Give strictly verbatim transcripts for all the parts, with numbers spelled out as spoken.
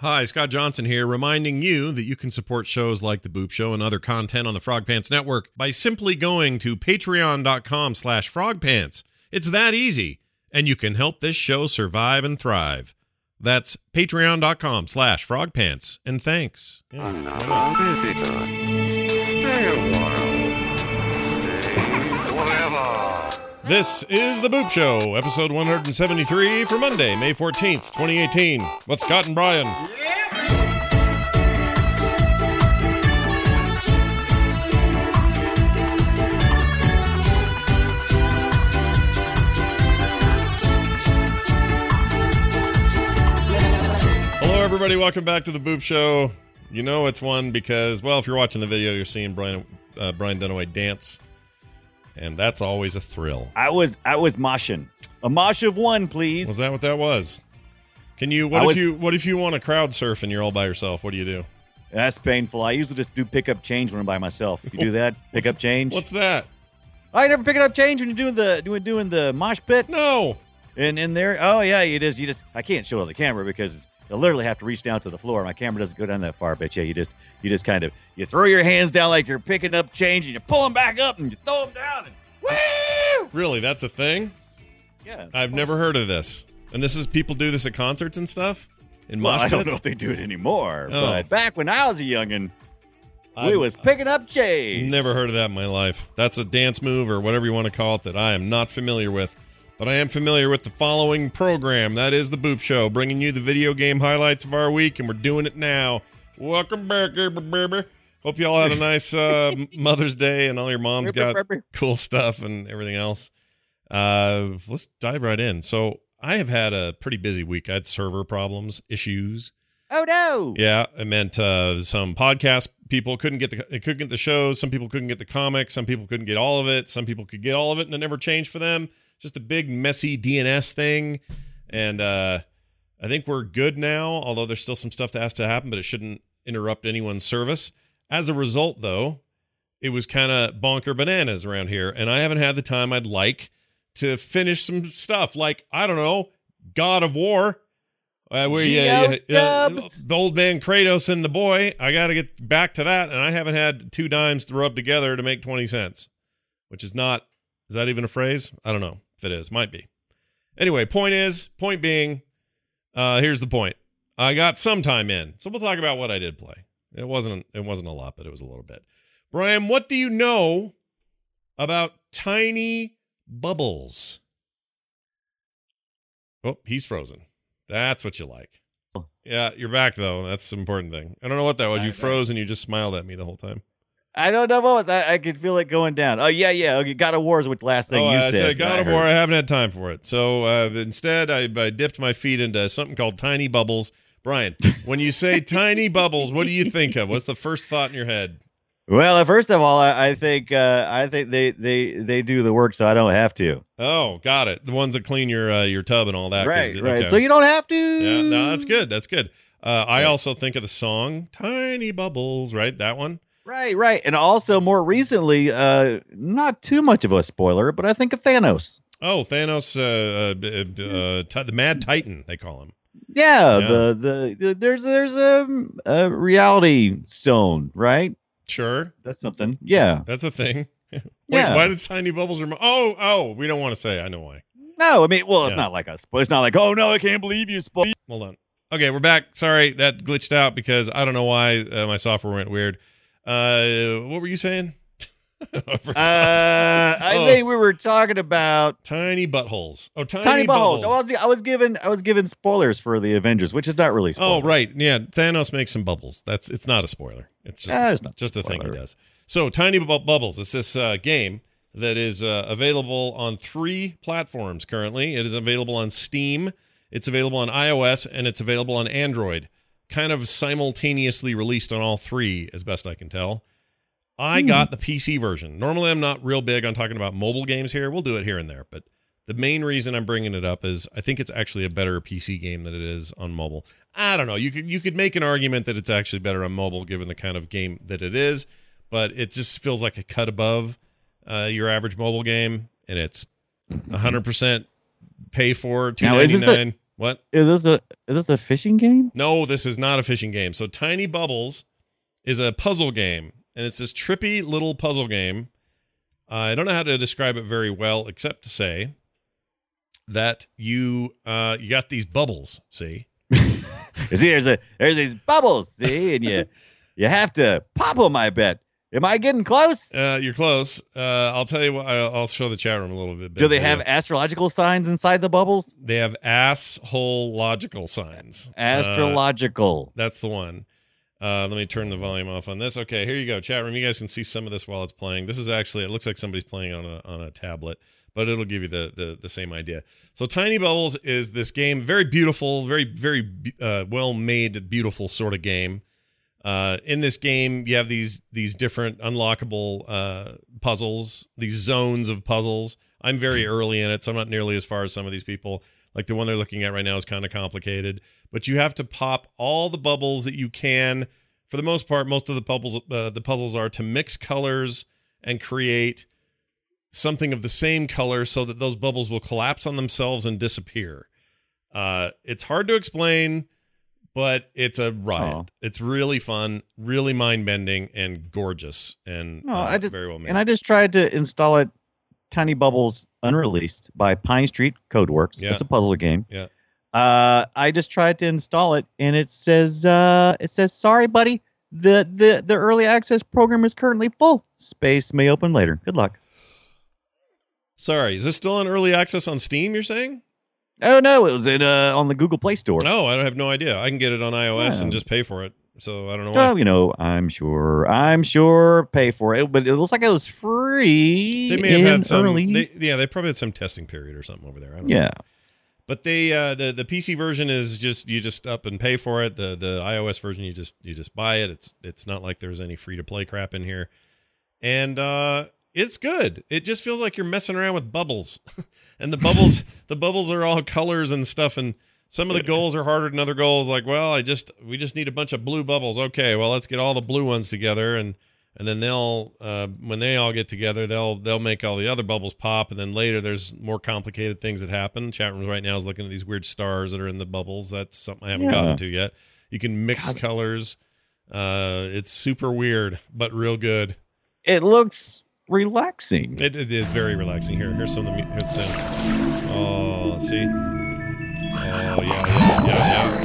Hi, Scott Johnson here, reminding you that you can support shows like The Boop Show and other content on the Frog Pants Network by simply going to patreon.com slash frogpants. It's that easy, and you can help this show survive and thrive. That's patreon.com slash frogpants, and thanks. Yeah. Another visitor. Stay a while. Stay forever. This is The Boop Show, episode one seventy-three for Monday, May fourteenth, twenty eighteen. With Scott and Brian. Yeah. Everybody, welcome back to The Boop Show. You know it's one because, well, if you're watching the video, you're seeing Brian uh, Brian Dunaway dance, and that's always a thrill. I was I was moshing. A mosh of one, please. Was that what that was? Can you? What I if was, you? What if you want to crowd surf and you're all by yourself? What do you do? That's painful. I usually just do pick up change when I'm by myself. You do that? Pick up change. What's that? I never pick it up change when you're doing the doing doing the mosh pit. No. And in there, oh yeah, you just you just I can't show it on the camera because you'll literally have to reach down to the floor. My camera doesn't go down that far, but yeah, you just you just kind of you throw your hands down like you're picking up change, and you pull them back up, and you throw them down, and woo! Really, that's a thing? Yeah, I've never heard of this. And this is people do this at concerts and stuff. In well, mosh pits? I don't know if they do it anymore, oh. but back when I was a youngin', we I, was picking up change. Never heard of that in my life. That's a dance move or whatever you want to call it that I am not familiar with. But I am familiar with the following program. That is The Boop Show, bringing you the video game highlights of our week, and we're doing it now. Welcome back, everybody. Hope you all had a nice uh, Mother's Day, and all your moms got cool stuff and everything else. Uh, let's dive right in. So I have had a pretty busy week. I had server problems, issues. Oh, no. Yeah, it meant uh, some podcast people couldn't get the couldn't get the shows. Some people couldn't get the comics. Some people couldn't get all of it. Some people could get all of it, and it never changed for them. Just a big, messy D N S thing, and uh, I think we're good now, although there's still some stuff that has to happen, but it shouldn't interrupt anyone's service. As a result, though, it was kind of bonker bananas around here, and I haven't had the time I'd like to finish some stuff, like, I don't know, God of War. Uh, where yeah, yeah, yeah, the old man Kratos and the boy. I got to get back to that, and I haven't had two dimes to rub together to make twenty cents, which is not, is that even a phrase? I don't know. If it is, might be. Anyway, point is, point being, uh, here's the point. I got some time in, so we'll talk about what I did play. It wasn't, it wasn't a lot, but it was a little bit. Brian, what do you know about Tiny Bubbles? Oh, he's frozen. That's what you like. Yeah, you're back though. That's an important thing. I don't know what that was. You froze and you just smiled at me the whole time. I don't know what was. I, I could feel it going down. Oh, yeah, yeah. Okay, God of War is what the last thing oh, you I said. said God of War, I haven't had time for it. So uh, instead, I, I dipped my feet into something called Tiny Bubbles. Brian, when you say Tiny Bubbles, what do you think of? What's the first thought in your head? Well, first of all, I, I think uh, I think they, they, they do the work, so I don't have to. Oh, got it. The ones that clean your uh, your tub and all that. Right, right. Okay. So you don't have to. Yeah, no, that's good. That's good. Uh, I also think of the song Tiny Bubbles, right? That one. Right, right. And also more recently, uh, not too much of a spoiler, but I think of Thanos. Oh, Thanos, uh, uh, uh, t- the Mad Titan, they call him. Yeah, yeah. The, the the there's there's a, a reality stone, right? Sure. That's something. Yeah. That's a thing. Wait, yeah. Why did Tiny Bubbles rem- Oh, oh, we don't want to say. I know why. No, I mean, well, it's yeah. not like a spoiler. It's not like, oh, no, I can't believe you spoiled. Hold on. Okay, we're back. Sorry, that glitched out because I don't know why uh, my software went weird. Uh, what were you saying? I uh, I oh. think we were talking about tiny buttholes. Oh, tiny, tiny buttholes. I was, I was given, I was given spoilers for the Avengers, which is not really spoilers. Oh, right. Yeah. Thanos makes some bubbles. That's, it's not a spoiler. It's just, uh, it's not just a, a thing he does. So Tiny bu- Bubbles, it's this uh, game that is uh, available on three platforms currently. It is available on Steam. It's available on iOS, and it's available on Android. kind of simultaneously released on all three, as best I can tell. I mm. got the P C version. Normally, I'm not real big on talking about mobile games here. We'll do it here and there, but the main reason I'm bringing it up is I think it's actually a better P C game than it is on mobile. I don't know. You could you could make an argument that it's actually better on mobile given the kind of game that it is, but it just feels like a cut above uh, your average mobile game, and it's one hundred percent pay for two ninety-nine. What is this a is this a fishing game? No, this is not a fishing game. So Tiny Bubbles is a puzzle game, and it's this trippy little puzzle game. Uh, I don't know how to describe it very well, except to say that you uh, you got these bubbles. See, see, there's a there's these bubbles. See, and you you have to pop them. I bet. Am I getting close? Uh, you're close. Uh, I'll tell you what. I'll, I'll show the chat room a little bit better. Do they have astrological signs inside the bubbles? They have asshole-logical signs. Astrological. Uh, that's the one. Uh, let me turn the volume off on this. Okay, here you go, chat room. You guys can see some of this while it's playing. This is actually, it looks like somebody's playing on a on a tablet, but it'll give you the the, the same idea. So Tiny Bubbles is this game, very beautiful, very very uh, well-made, beautiful sort of game. Uh, in this game, you have these these different unlockable uh, puzzles, these zones of puzzles. I'm very early in it, so I'm not nearly as far as some of these people. Like the one they're looking at right now is kind of complicated. But you have to pop all the bubbles that you can. For the most part, most of the bubbles, uh, the puzzles are to mix colors and create something of the same color so that those bubbles will collapse on themselves and disappear. Uh, it's hard to explain, but it's a riot. Oh. It's really fun, really mind-bending, and gorgeous, and no, uh, I just, very well made. And I just tried to install it, Tiny Bubbles Unreleased by Pine Street Codeworks. Yeah. It's a puzzle game. Yeah. Uh, I just tried to install it, and it says, uh, "It says sorry, buddy. The the the early access program is currently full. Space may open later. Good luck." Sorry, is this still on early access on Steam? You're saying? Oh, no, it was in, uh, on the Google Play Store. Oh, I have no idea. I can get it on iOS yeah. and just pay for it, so I don't know why. Oh, you know, I'm sure. I'm sure pay for it, but it looks like it was free. They may have had some. They, yeah, they probably had some testing period or something over there. I don't yeah. know. But they, uh, the, the P C version is just, you just up and pay for it. The the iOS version, you just you just buy it. It's, it's not like there's any free-to-play crap in here. And uh, it's good. It just feels like you're messing around with bubbles. And the bubbles, the bubbles are all colors and stuff. And some of the goals are harder than other goals. Like, well, I just, we just need a bunch of blue bubbles. Okay, well, let's get all the blue ones together, and and then they'll, uh, when they all get together, they'll they'll make all the other bubbles pop. And then later, there's more complicated things that happen. Chat room right now is looking at these weird stars that are in the bubbles. That's something I haven't yeah. gotten to yet. You can mix God. colors. Uh, it's super weird, but real good. It looks relaxing. It, it is very relaxing. Here, here's some of the here's some. Oh, let's see. Oh yeah, yeah,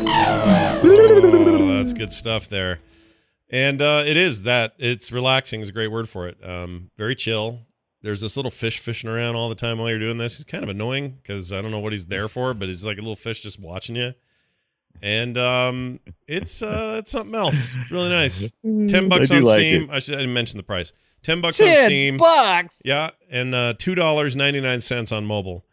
yeah, yeah. Oh, that's good stuff there. And uh, it is that. It's relaxing is a great word for it. Um, very chill. There's this little fish fishing around all the time while you're doing this. It's kind of annoying because I don't know what he's there for, but he's like a little fish just watching you. And um, it's uh, it's something else. It's really nice. Ten bucks on like Steam. It. I should I didn't mention the price. Ten bucks on Steam. Ten bucks. Yeah, and uh, two dollars ninety nine cents on mobile,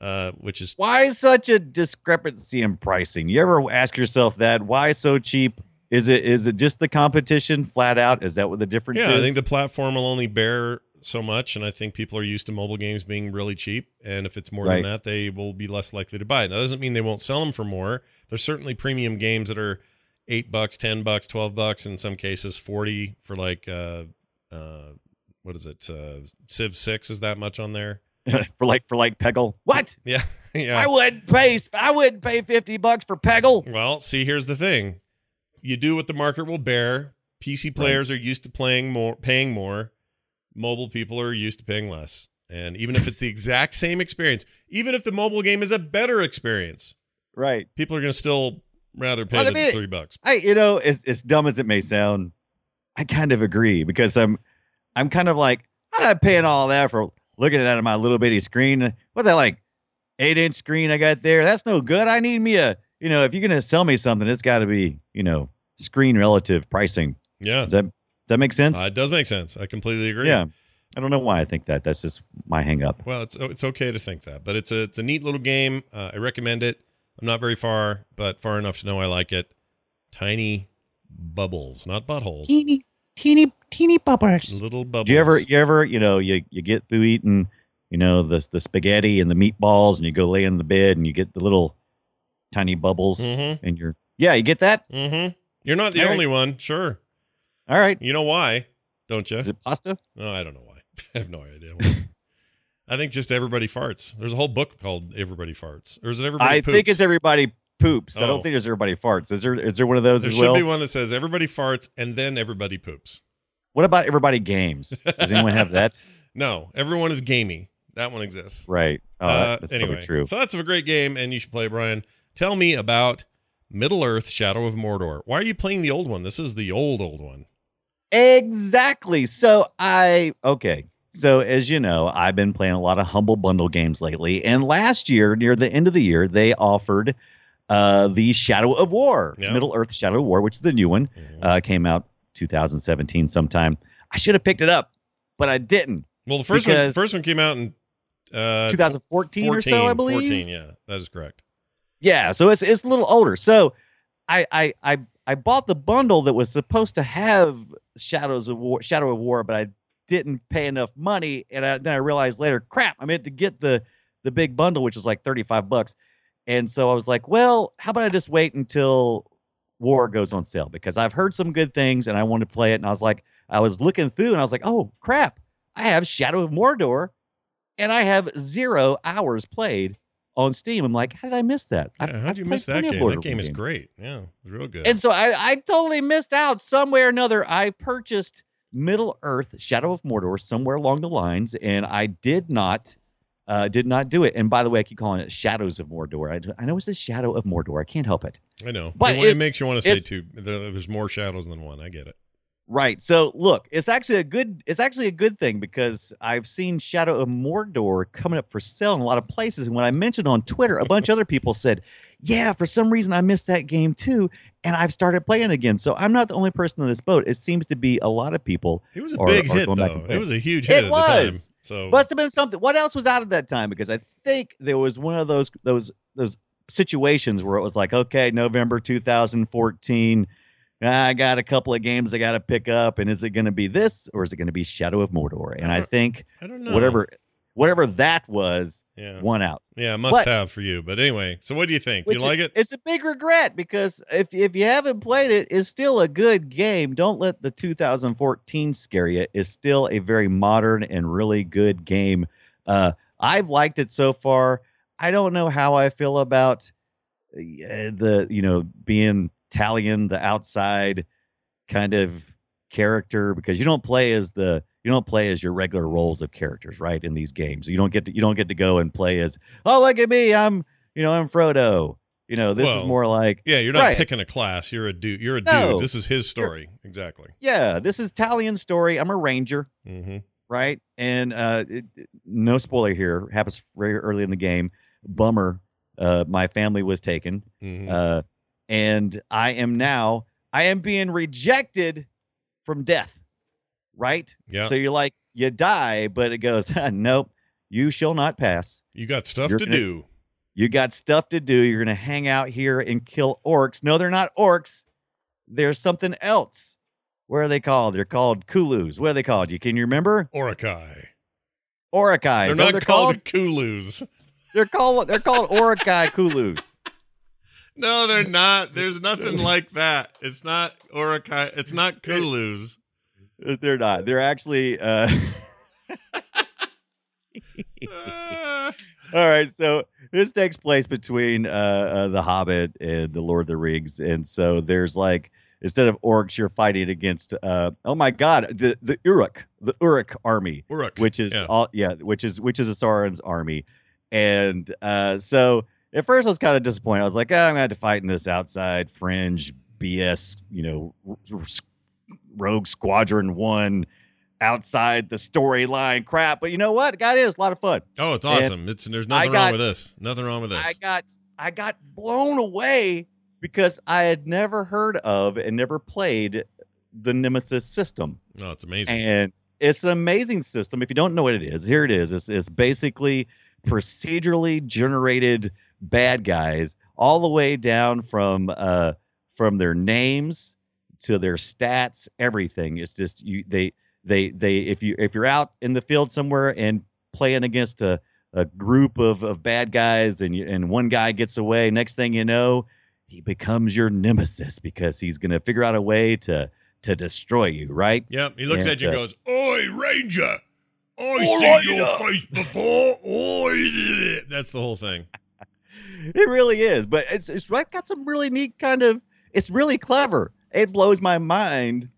uh, which is why such a discrepancy in pricing. You ever ask yourself that? Why so cheap? Is it is it just the competition flat out? Is that what the difference yeah, is? Yeah, I think the platform will only bear so much, and I think people are used to mobile games being really cheap. And if it's more right. than that, they will be less likely to buy it. Now, that doesn't mean they won't sell them for more. There's certainly premium games that are eight bucks, ten bucks, twelve bucks, in some cases forty for like. Uh, Uh, what is it? Uh, Civ six is that much on there for like for like Peggle? What? Yeah, yeah. I wouldn't pay. I wouldn't pay fifty bucks for Peggle. Well, see, here's the thing: you do what the market will bear. P C players right. are used to playing more, paying more. Mobile people are used to paying less. And even if it's the exact same experience, even if the mobile game is a better experience, right? People are going to still rather pay well, the I mean, three bucks. I, you know, as as dumb as it may sound. I kind of agree because I'm, I'm kind of like I'm not paying all that for looking at that on my little bitty screen. What's that like, eight inch screen I got there? That's no good. I need me a, you know, if you're gonna sell me something, it's got to be, you know, screen relative pricing. Yeah. Does that does that make sense? Uh, it does make sense. I completely agree. Yeah. I don't know why I think that. That's just my hang up. Well, it's it's okay to think that, but it's a it's a neat little game. Uh, I recommend it. I'm not very far, but far enough to know I like it. Tiny Bubbles, not buttholes. Teeny, teeny, teeny bubbles. Little bubbles. Do you ever, you ever, you know, you, you get through eating, you know, the the spaghetti and the meatballs, and you go lay in the bed, and you get the little tiny bubbles, mm-hmm. and you're, yeah, you get that. Mm-hmm. You're not the All only right. one, sure. All right, you know why, don't you? Is it pasta? No, oh, I don't know why. I have no idea why. I think just everybody farts. There's a whole book called Everybody Farts. Or is it everybody I poops? think it's everybody poops. Oh. I don't think there's everybody farts. Is there is there one of those there as well? There should be one that says everybody farts and then everybody poops. What about everybody games? Does anyone have that? No, everyone is gamey. That one exists. Right. Oh, uh, that's anyway, probably true. So that's a great game and you should play, Brian. Tell me about Middle-earth: Shadow of Mordor. Why are you playing the old one? This is the old, old one. Exactly. So I, okay. So as you know, I've been playing a lot of Humble Bundle games lately. And last year, near the end of the year, they offered uh, the Shadow of War, yeah. Middle-earth: Shadow of War, which is the new one, mm-hmm. uh, came out two thousand seventeen sometime. I should have picked it up, but I didn't. Well, the first one, first one came out in uh, twenty fourteen or so, I believe. fourteen, yeah, that is correct. Yeah, so it's it's a little older. So I I I, I bought the bundle that was supposed to have Shadows of War, Shadow of War, but I didn't pay enough money, and I, then I realized later, crap, I meant to get the the big bundle, which was like thirty-five bucks. And so I was like, well, how about I just wait until War goes on sale, because I've heard some good things, and I wanted to play it. And I was like, I was looking through, and I was like, oh crap, I have Shadow of Mordor, and I have zero hours played on Steam. I'm like, how did I miss that? Yeah, how did you miss that game? That game games. is great. Yeah, it was real good. And so I, I totally missed out. Somewhere or another, I purchased Middle-earth: Shadow of Mordor somewhere along the lines, and I did not uh, did not do it. And by the way, I keep calling it Shadows of Mordor. I, I know it's the Shadow of Mordor. I can't help it. I know. But it, it makes you want to say, too, there's more shadows than one. I get it. Right. So look, it's actually a good it's actually a good thing, because I've seen Shadow of Mordor coming up for sale in a lot of places. And when I mentioned on Twitter, a bunch of other people said, yeah, for some reason I missed that game too. And I've started playing again. So I'm not the only person on this boat. It seems to be a lot of people. It was a are, big are hit, though. It was a huge hit it at was. the time. So must have been something. What else was out at that time? Because I think there was one of those those those situations where it was like, okay, November two thousand fourteen. I got a couple of games I got to pick up, and is it going to be this, or is it going to be Shadow of Mordor? And I think I don't know. whatever whatever that was, yeah. won out. Yeah, must but, have for you. But anyway, so what do you think? Do you like is, it? It's a big regret, because if if you haven't played it, it's still a good game. Don't let the two thousand fourteen scare you. It's still a very modern and really good game. Uh, I've liked it so far. I don't know how I feel about uh, the, you know, being Italian, the outside kind of character, because you don't play as the you don't play as your regular roles of characters, right? In these games, you don't get to, you don't get to go and play as, oh, look at me, I'm you know I'm Frodo. You know this well, is more like yeah, you're not right. picking a class. You're a dude. You're a no, dude. This is his story, exactly. Yeah, this is Talion's story. I'm a ranger, mm-hmm. right? And uh, it, no spoiler here. Happens very early in the game. Bummer. Uh, my family was taken. Mm-hmm. Uh, And I am now, I am being rejected from death, right? Yeah. So you're like, you die, but it goes, nope, you shall not pass. You got stuff you're to gonna, do. You got stuff to do. You're going to hang out here and kill orcs. No, they're not orcs. They're something else. What are they called? They're called Kulus. What are they called? You Can you remember? Orakai. Orakai. They're not they're called Kulus. They're called, they're called Orakai Kulus. No, they're not. There's nothing like that. It's not Orakai. It's not Kulus. They're not. They're actually. Uh... All right. So this takes place between uh, uh, The Hobbit and The Lord of the Rings. And so there's like, instead of orcs, you're fighting against, uh, oh my God, the, the Uruk, the Uruk army, Uruk, which is yeah. all. Yeah. Which is which is a Sauron's army. And uh, so. At first, I was kind of disappointed. I was like, oh, I'm going to have to fight in this outside fringe B S, you know, r- r- Rogue Squadron one outside the storyline crap. But you know what? God, it is a lot of fun. Oh, it's awesome. And it's There's nothing got, wrong with this. Nothing wrong with this. I got I got blown away because I had never heard of and never played the Nemesis system. Oh, it's amazing. And it's an amazing system. If you don't know what it is, here it is. It's, it's basically procedurally generated bad guys all the way down from uh from their names to their stats, everything. It's just you. They they they. If you if you're out in the field somewhere and playing against a a group of, of bad guys, and you, and one guy gets away, next thing you know, he becomes your nemesis because he's going to figure out a way to to destroy you, right? Yep. He looks and, at you and uh, goes, "Oi, Ranger! I seen your face before." Oi, that's the whole thing. It really is, but it's it's got some really neat kind of. It's really clever. It blows my mind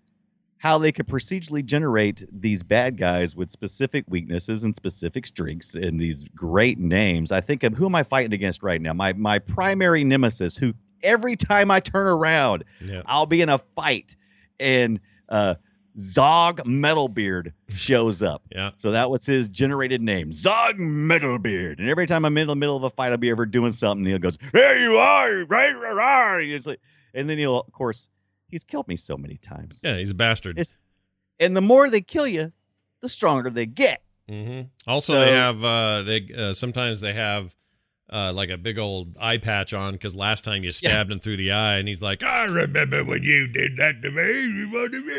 how they could procedurally generate these bad guys with specific weaknesses and specific strengths and these great names. I think of who am I fighting against right now? My my primary nemesis, who every time I turn around, yeah. I'll be in a fight, and uh, Zog Metalbeard shows up. Yeah. So that was his generated name, Zog Metalbeard. And every time I'm in the middle of a fight, I'll be ever doing something. He goes, "Here you are, right, right, right." And then he'll, of course. He's killed me so many times. Yeah, he's a bastard. It's, and the more they kill you, the stronger they get. Mm-hmm. Also, so, they have uh, they uh, sometimes they have uh, like a big old eye patch on because last time you stabbed yeah. him through the eye, and he's like, "I remember when you did that to me."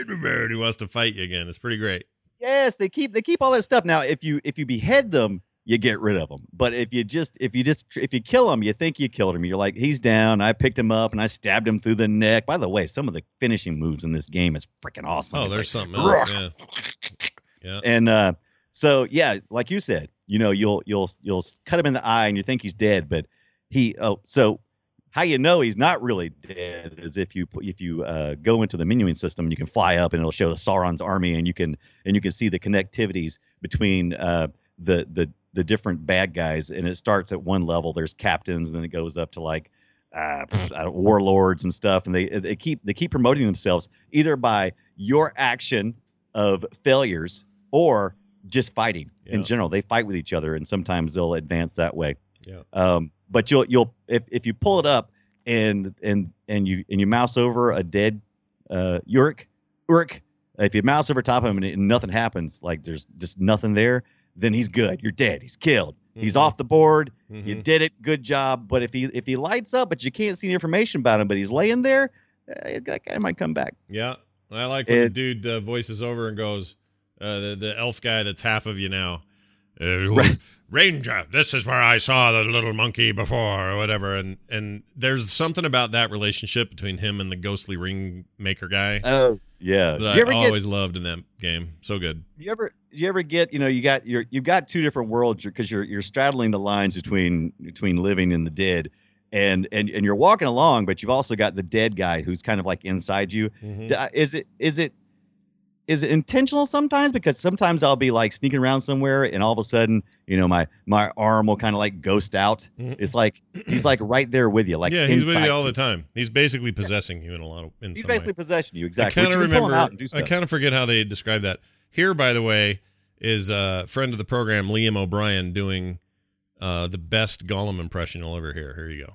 And he wants to fight you again. It's pretty great. Yes, they keep they keep all that stuff. Now, if you if you behead them, you get rid of them. But if you just if you just if you kill him, you think you killed him. You're like, he's down. I picked him up and I stabbed him through the neck. By the way, some of the finishing moves in this game is freaking awesome. Oh, it's there's like, something else. Yeah. yeah. And uh, so yeah, like you said, you know, you'll you'll you'll cut him in the eye and you think he's dead, but he oh so how you know he's not really dead is if you if you uh, go into the menuing system, you can fly up and it'll show the Sauron's army and you can and you can see the connectivities between uh, the the the different bad guys, and it starts at one level. There's captains, and then it goes up to like uh, warlords and stuff. And they they keep they keep promoting themselves either by your action of failures or just fighting yeah. in general. They fight with each other, and sometimes they'll advance that way. Yeah. Um. But you'll you'll if, if you pull it up and and and you and you mouse over a dead uh Uruk Uruk if you mouse over top of him and, and nothing happens, like there's just nothing there. Then he's good. You're dead. He's killed. Mm-hmm. He's off the board. Mm-hmm. You did it. Good job. But if he if he lights up, but you can't see any information about him, but he's laying there, uh, that guy might come back. Yeah, I like when it, the dude uh, voices over and goes, uh, the the elf guy that's half of you now, uh, right. Ranger. This is where I saw the little monkey before, or whatever. And and there's something about that relationship between him and the ghostly ring maker guy. Oh. Yeah, that I always get, loved in that game. So good. You ever, you ever get, you know, you got your, you've got two different worlds because you're, you're, you're straddling the lines between, between living and the dead, and, and, and you're walking along, but you've also got the dead guy who's kind of like inside you. Mm-hmm. Is it, is it, is it intentional sometimes? Because sometimes I'll be like sneaking around somewhere, and all of a sudden, you know, my, my arm will kind of like ghost out. Mm-hmm. It's like he's like right there with you. Like yeah, he's with you all the time. He's basically possessing yeah. you in a lot of. In he's some basically way. Possessing you exactly. I kind of remember. I kind of forget how they describe that. Here, by the way, is a friend of the program, Liam O'Brien, doing uh, the best Gollum impression you'll ever hear. Here you go.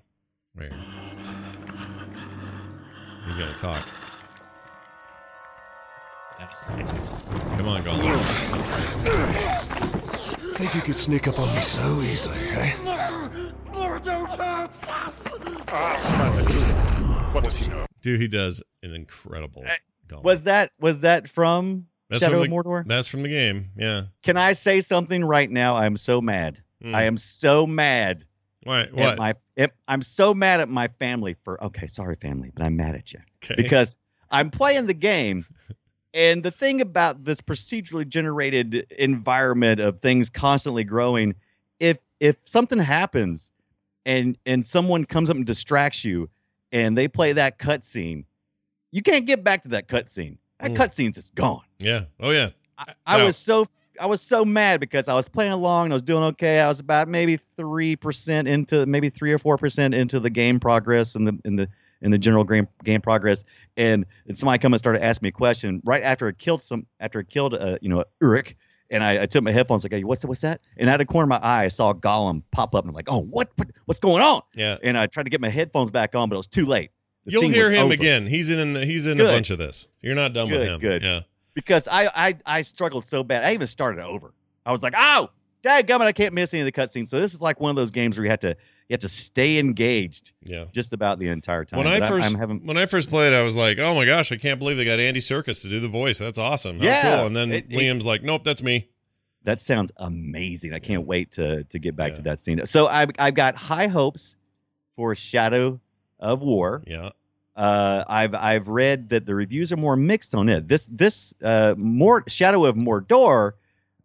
Right here. He's gonna talk. That's nice. Come on, Gonner. Think you could sneak up on me so easily, eh? No, no, don't hurt us. What does he know? Dude, he does an incredible. Uh, was that was that from that's Shadow from the, of Mordor? That's from the game. Yeah. Can I say something right now? I'm so mad. Mm. I am so mad. What? What? At my, at, I'm so mad at my family for. Okay, sorry, family, but I'm mad at you okay. because I'm playing the game. And the thing about this procedurally generated environment of things constantly growing, if if something happens and and someone comes up and distracts you and they play that cutscene, you can't get back to that cutscene. That mm. cutscene's just gone. Yeah. Oh yeah. I, I was so I was so mad because I was playing along and I was doing okay. I was about maybe three percent into maybe three or four percent into the game progress and the in the in the general game, game progress, and, and somebody come and started asking me a question right after it killed some, after it killed, uh, you know, Uruk, and I, I took my headphones, like, hey, what's, what's that? And out of the corner of my eye, I saw Gollum pop up, and I'm like, oh, what, what what's going on? Yeah. And I tried to get my headphones back on, but it was too late. The You'll hear him over. Again. He's in the, he's in good. A bunch of this. You're not done good, with him. Good, yeah. Because I, I, I struggled so bad. I even started over. I was like, oh, dadgummit, I can't miss any of the cutscenes. So this is like one of those games where you have to you have to stay engaged, yeah, just about the entire time. When I, first, I'm, I'm having... when I first played, I was like, oh my gosh, I can't believe they got Andy Serkis to do the voice. That's awesome. How yeah, cool. And then it, Liam's it, like, nope, that's me. That sounds amazing. I can't yeah. wait to to get back yeah. to that scene. So I've, I've got high hopes for Shadow of War. Yeah. Uh, I've I've read that the reviews are more mixed on it. This this uh, more Shadow of Mordor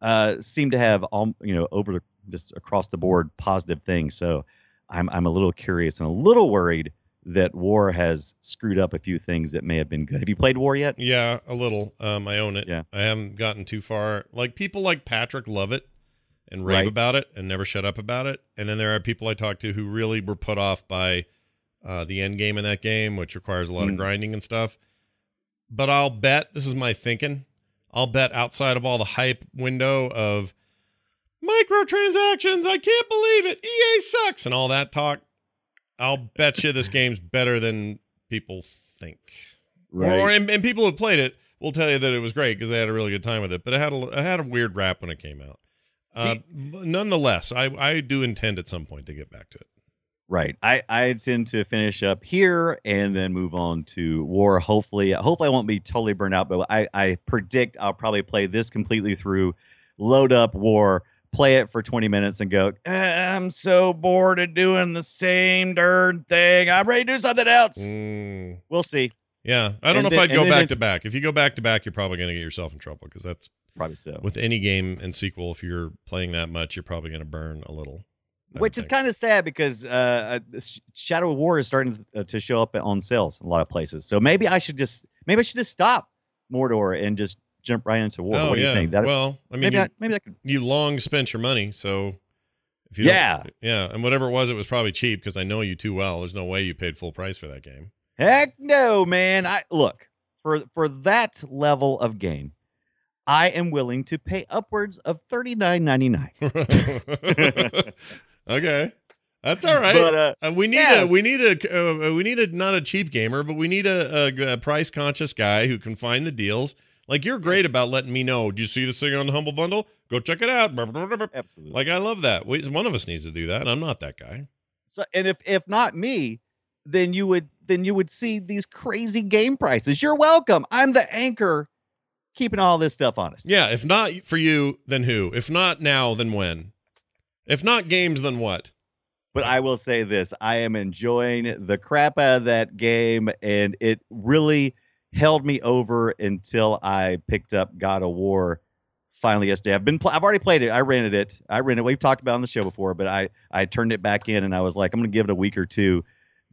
uh, seemed to have all you know over the, just across the board positive things. So I'm I'm a little curious and a little worried that War has screwed up a few things that may have been good. Have you played War yet? Yeah, a little. Um, I own it. Yeah. I haven't gotten too far. Like, people like Patrick love it and rave right. about it and never shut up about it. And then there are people I talk to who really were put off by uh, the end game in that game, which requires a lot mm. of grinding and stuff. But I'll bet, this is my thinking, I'll bet outside of all the hype window of microtransactions, I can't believe it, E A sucks, and all that talk, I'll bet you this game's better than people think. Right. Or, and, and people who played it will tell you that it was great because they had a really good time with it. But it had a, it had a weird rap when it came out. Uh, nonetheless, I, I do intend at some point to get back to it. Right. I, I intend to finish up here and then move on to War. Hopefully, hopefully I won't be totally burnt out, but I, I predict I'll probably play this completely through, load up War, play it for twenty minutes and go, I'm so bored of doing the same darn thing. I'm ready to do something else. Mm. We'll see. Yeah. I don't and know then, if I'd go back to back. If you go back to back, you're probably going to get yourself in trouble because that's probably so with any game and sequel. If you're playing that much, you're probably going to burn a little, I which is kind of sad because uh, Shadow of War is starting to show up on sales in a lot of places. So maybe I should just, maybe I should just stop Mordor and just jump right into War. Oh, what do yeah. you think? That, well, I mean, maybe you, I, maybe I could... you long spent your money, so if you yeah, yeah, and whatever it was, it was probably cheap because I know you too well. There's no way you paid full price for that game. Heck no, man. I look for for that level of game, I am willing to pay upwards of thirty-nine ninety-nine. Okay, that's all right. But, uh, uh, we need yes. a we need a uh, we need a not a cheap gamer, but we need a, a, a price conscious guy who can find the deals. Like, you're great about letting me know, do you see this thing on the Humble Bundle? Go check it out. Absolutely. Like, I love that. We, one of us needs to do that, and I'm not that guy. So, and if if not me, then you would then you would see these crazy game prices. You're welcome. I'm the anchor keeping all this stuff honest. Yeah, if not for you, then who? If not now, then when? If not games, then what? But I will say this. I am enjoying the crap out of that game, and it really... held me over until I picked up God of War finally yesterday. I've been pl- I've already played it. I rented it. I rented it. We've talked about it on the show before, but I, I turned it back in and I was like, I'm going to give it a week or two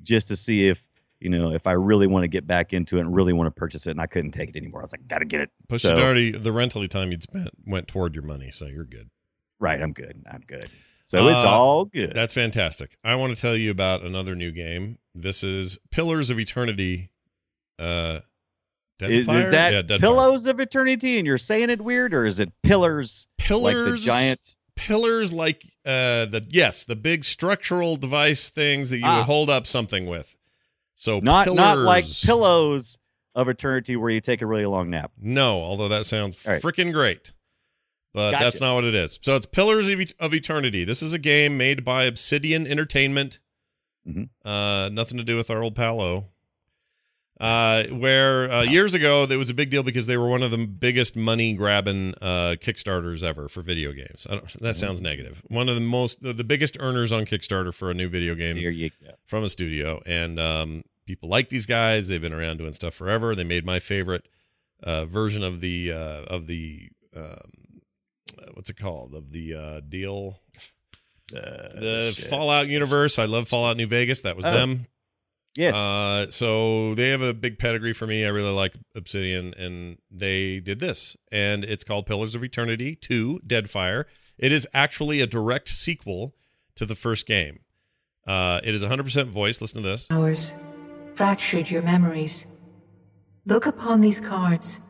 just to see if, you know, if I really want to get back into it and really want to purchase it. And I couldn't take it anymore. I was like, got to get it. Plus, so, already, the rental time you'd spent went toward your money. So you're good. Right. I'm good. I'm good. So it's uh, all good. That's fantastic. I want to tell you about another new game. This is Pillars of Eternity. Uh, Is, is that yeah, Pillows Fire. Of Eternity and you're saying it weird, or is it pillars? Pillars, like the giant pillars, like uh, the yes, the big structural device things that you ah. would hold up something with. So not pillars. Not like Pillows of Eternity where you take a really long nap. No, although that sounds right. freaking great, but gotcha. That's not what it is. So it's Pillars of, of Eternity. This is a game made by Obsidian Entertainment. Mm-hmm. Uh, nothing to do with our old Palo. Uh, where uh, years ago, that was a big deal because they were one of the biggest money-grabbing uh, Kickstarters ever for video games. I don't, that sounds negative. One of the most, the, the biggest earners on Kickstarter for a new video game from a studio. And um, people like these guys. They've been around doing stuff forever. They made my favorite uh, version of the uh, of the um, what's it called of the uh, deal, uh, the shit. Fallout universe. I love Fallout New Vegas. That was oh. them. Yes. Uh, so they have a big pedigree for me. I really like Obsidian, and they did this, and it's called Pillars of Eternity two: Deadfire. It is actually a direct sequel to the first game. Uh, it is one hundred percent voice. Listen to this. Hours fractured your memories. Look upon these cards.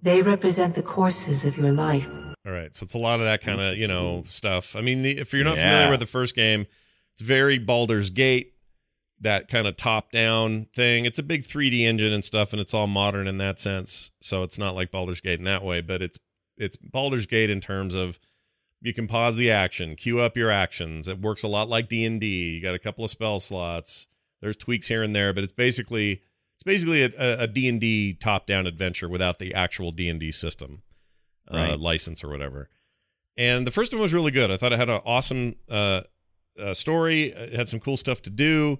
They represent the courses of your life. All right. So it's a lot of that kind of, you know, stuff. I mean, the, if you're not yeah. familiar with the first game, it's very Baldur's Gate. That kind of top-down thing. It's a big three D engine and stuff, and it's all modern in that sense. So it's not like Baldur's Gate in that way, but it's it's Baldur's Gate in terms of you can pause the action, queue up your actions. It works a lot like D and D. You got a couple of spell slots. There's tweaks here and there, but it's basically it's basically a, a D and D top-down adventure without the actual D and D system right. uh, license or whatever. And the first one was really good. I thought it had an awesome uh, uh, story. It had some cool stuff to do.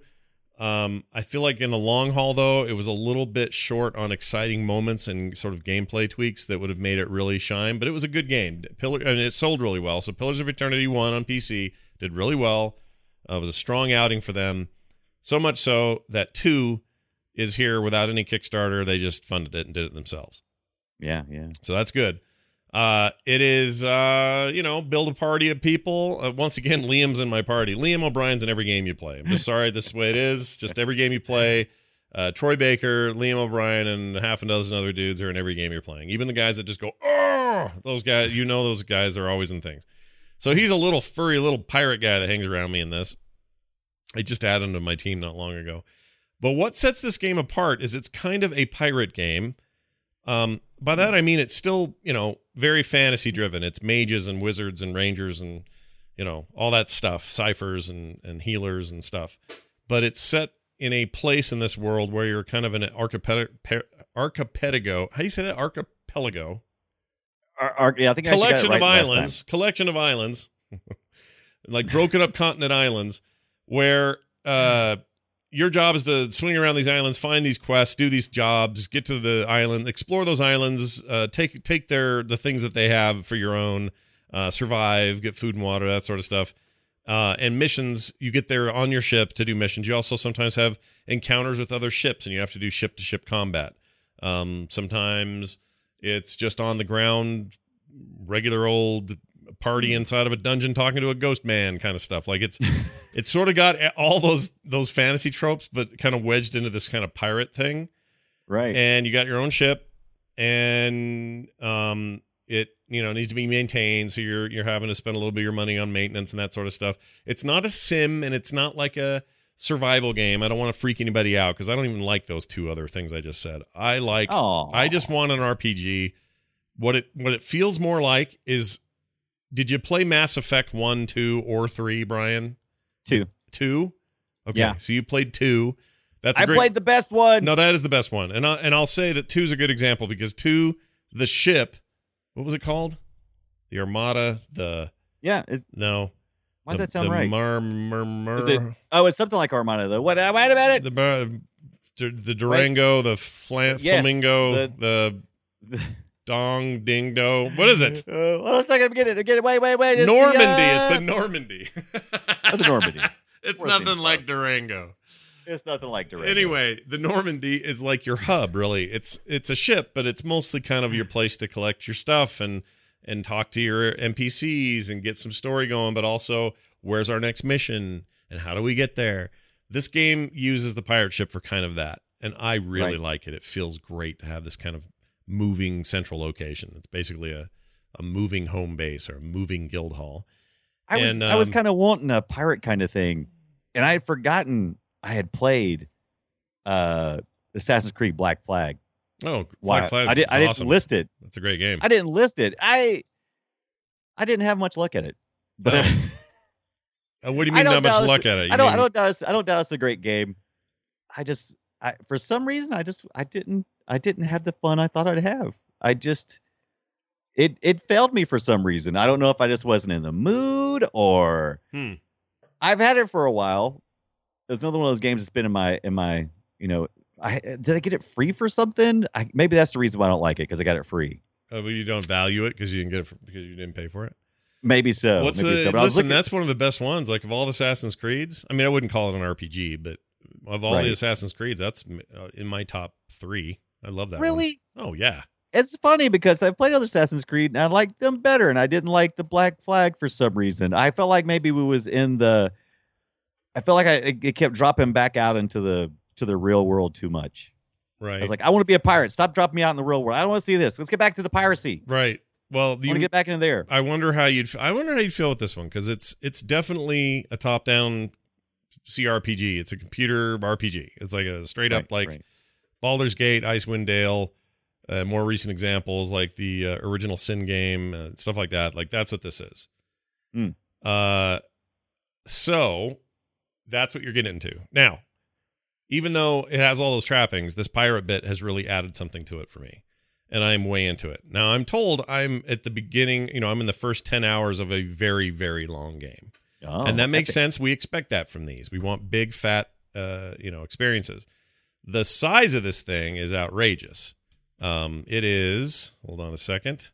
Um, I feel like in the long haul, though, it was a little bit short on exciting moments and sort of gameplay tweaks that would have made it really shine. But it was a good game. Pillar, and it sold really well. So Pillars of Eternity one on P C did really well. Uh, it was a strong outing for them. So much so that two is here without any Kickstarter. They just funded it and did it themselves. Yeah, yeah. So that's good. Uh, it is, uh, you know, build a party of people. Uh, once again, Liam's in my party. Liam O'Brien's in every game you play. I'm just sorry this is the way it is. Just every game you play. Uh, Troy Baker, Liam O'Brien, and half a dozen other dudes are in every game you're playing. Even the guys that just go, oh, those guys, you know those guys are always in things. So he's a little furry, little pirate guy that hangs around me in this. I just added him to my team not long ago. But what sets this game apart is it's kind of a pirate game. Um, by that, I mean, it's still, you know, very fantasy driven. It's mages and wizards and rangers and, you know, all that stuff, ciphers and, and healers and stuff. But it's set in a place in this world where you're kind of an archipelago. How do you say that? Archipelago. Ar- ar- yeah, I think collection I got it right of islands, collection of islands, like broken up continent islands where, uh, your job is to swing around these islands, find these quests, do these jobs, get to the island, explore those islands, uh, take take their the things that they have for your own, uh, survive, get food and water, that sort of stuff. Uh, and missions, you get there on your ship to do missions. You also sometimes have encounters with other ships, and you have to do ship-to-ship combat. Um, sometimes it's just on the ground, regular old party inside of a dungeon talking to a ghost man kind of stuff. Like it's it's sort of got all those those fantasy tropes but kind of wedged into this kind of pirate thing, right? And you got your own ship, and um it you know needs to be maintained, so you're you're having to spend a little bit of your money on maintenance and that sort of stuff. It's not a sim, and it's not like a survival game. I don't want to freak anybody out because I don't even like those two other things I just said. I like Aww. I just want an R P G. What it what it feels more like is, did you play Mass Effect one, two, or three, Brian? Two. Two? Okay, yeah. So you played two. That's I a great... played the best one. No, that is the best one. And, I, and I'll say that two is a good example because two, the ship, what was it called? The Armada, the... Yeah. It's... No. Why does the, that sound the right? Mar, mar, mar... It... Oh, it's something like Armada, though. What, what about it? The, uh, the Durango, right. the flam- yes. Flamingo, the... the... the... Dong, ding, do. What is it? Uh, well, it's not going to get it. Get it. Wait, wait, wait. It's Normandy. The, uh... It's the Normandy. It's Normandy. It's We're nothing like close. Durango. It's nothing like Durango. Anyway, the Normandy is like your hub, really. It's it's a ship, but it's mostly kind of your place to collect your stuff and and talk to your N P Cs and get some story going, but also where's our next mission and how do we get there? This game uses the pirate ship for kind of that, and I really right. like it. It feels great to have this kind of moving central location. It's basically a, a moving home base or a moving guild hall. I was and, um, I was kind of wanting a pirate kind of thing, and I had forgotten I had played uh, Assassin's Creed Black Flag. Oh, Black Flag! I, did, I awesome. didn't list it. That's a great game. I didn't list it. I I didn't have much luck at it. But uh, uh, what do you mean not much luck at it? You I don't. Mean, I don't doubt. It's, I don't doubt it's a great game. I just. I for some reason I just I didn't. I didn't have the fun I thought I'd have. I just, it it failed me for some reason. I don't know if I just wasn't in the mood or hmm. I've had it for a while. There's another one of those games that's been in my, in my, you know, I did I get it free for something? I, maybe that's the reason why I don't like it, because I got it free. Oh, but you don't value it because you didn't get it for, because you didn't pay for it? Maybe so. What's maybe the, so. Listen, I was looking, that's one of the best ones. Like of all the Assassin's Creeds, I mean, I wouldn't call it an R P G, but of all right. the Assassin's Creeds, that's in my top three. I love that. Really? One. Oh, yeah. It's funny because I've played other Assassin's Creed and I liked them better, and I didn't like the Black Flag for some reason. I felt like maybe we was in the. I felt like I it kept dropping back out into the to the real world too much. Right. I was like, I want to be a pirate. Stop dropping me out in the real world. I don't want to see this. Let's get back to the piracy. Right. Well, you, I want to get back into there. I wonder how you'd. I wonder how you'd feel with this one, because it's it's definitely a top down C R P G. It's a computer R P G. It's like a straight right, up like. Right. Baldur's Gate, Icewind Dale, uh, more recent examples like the uh, original Sin game, uh, stuff like that. Like that's what this is. Mm. Uh, so that's what you're getting into. Now, even though it has all those trappings, this pirate bit has really added something to it for me, and I'm way into it. Now, I'm told I'm at the beginning, you know, I'm in the first ten hours of a very, very long game. Oh, and that makes epic. sense. We expect that from these. We want big, fat, uh, you know, experiences. The size of this thing is outrageous. Um, it is, hold on a second.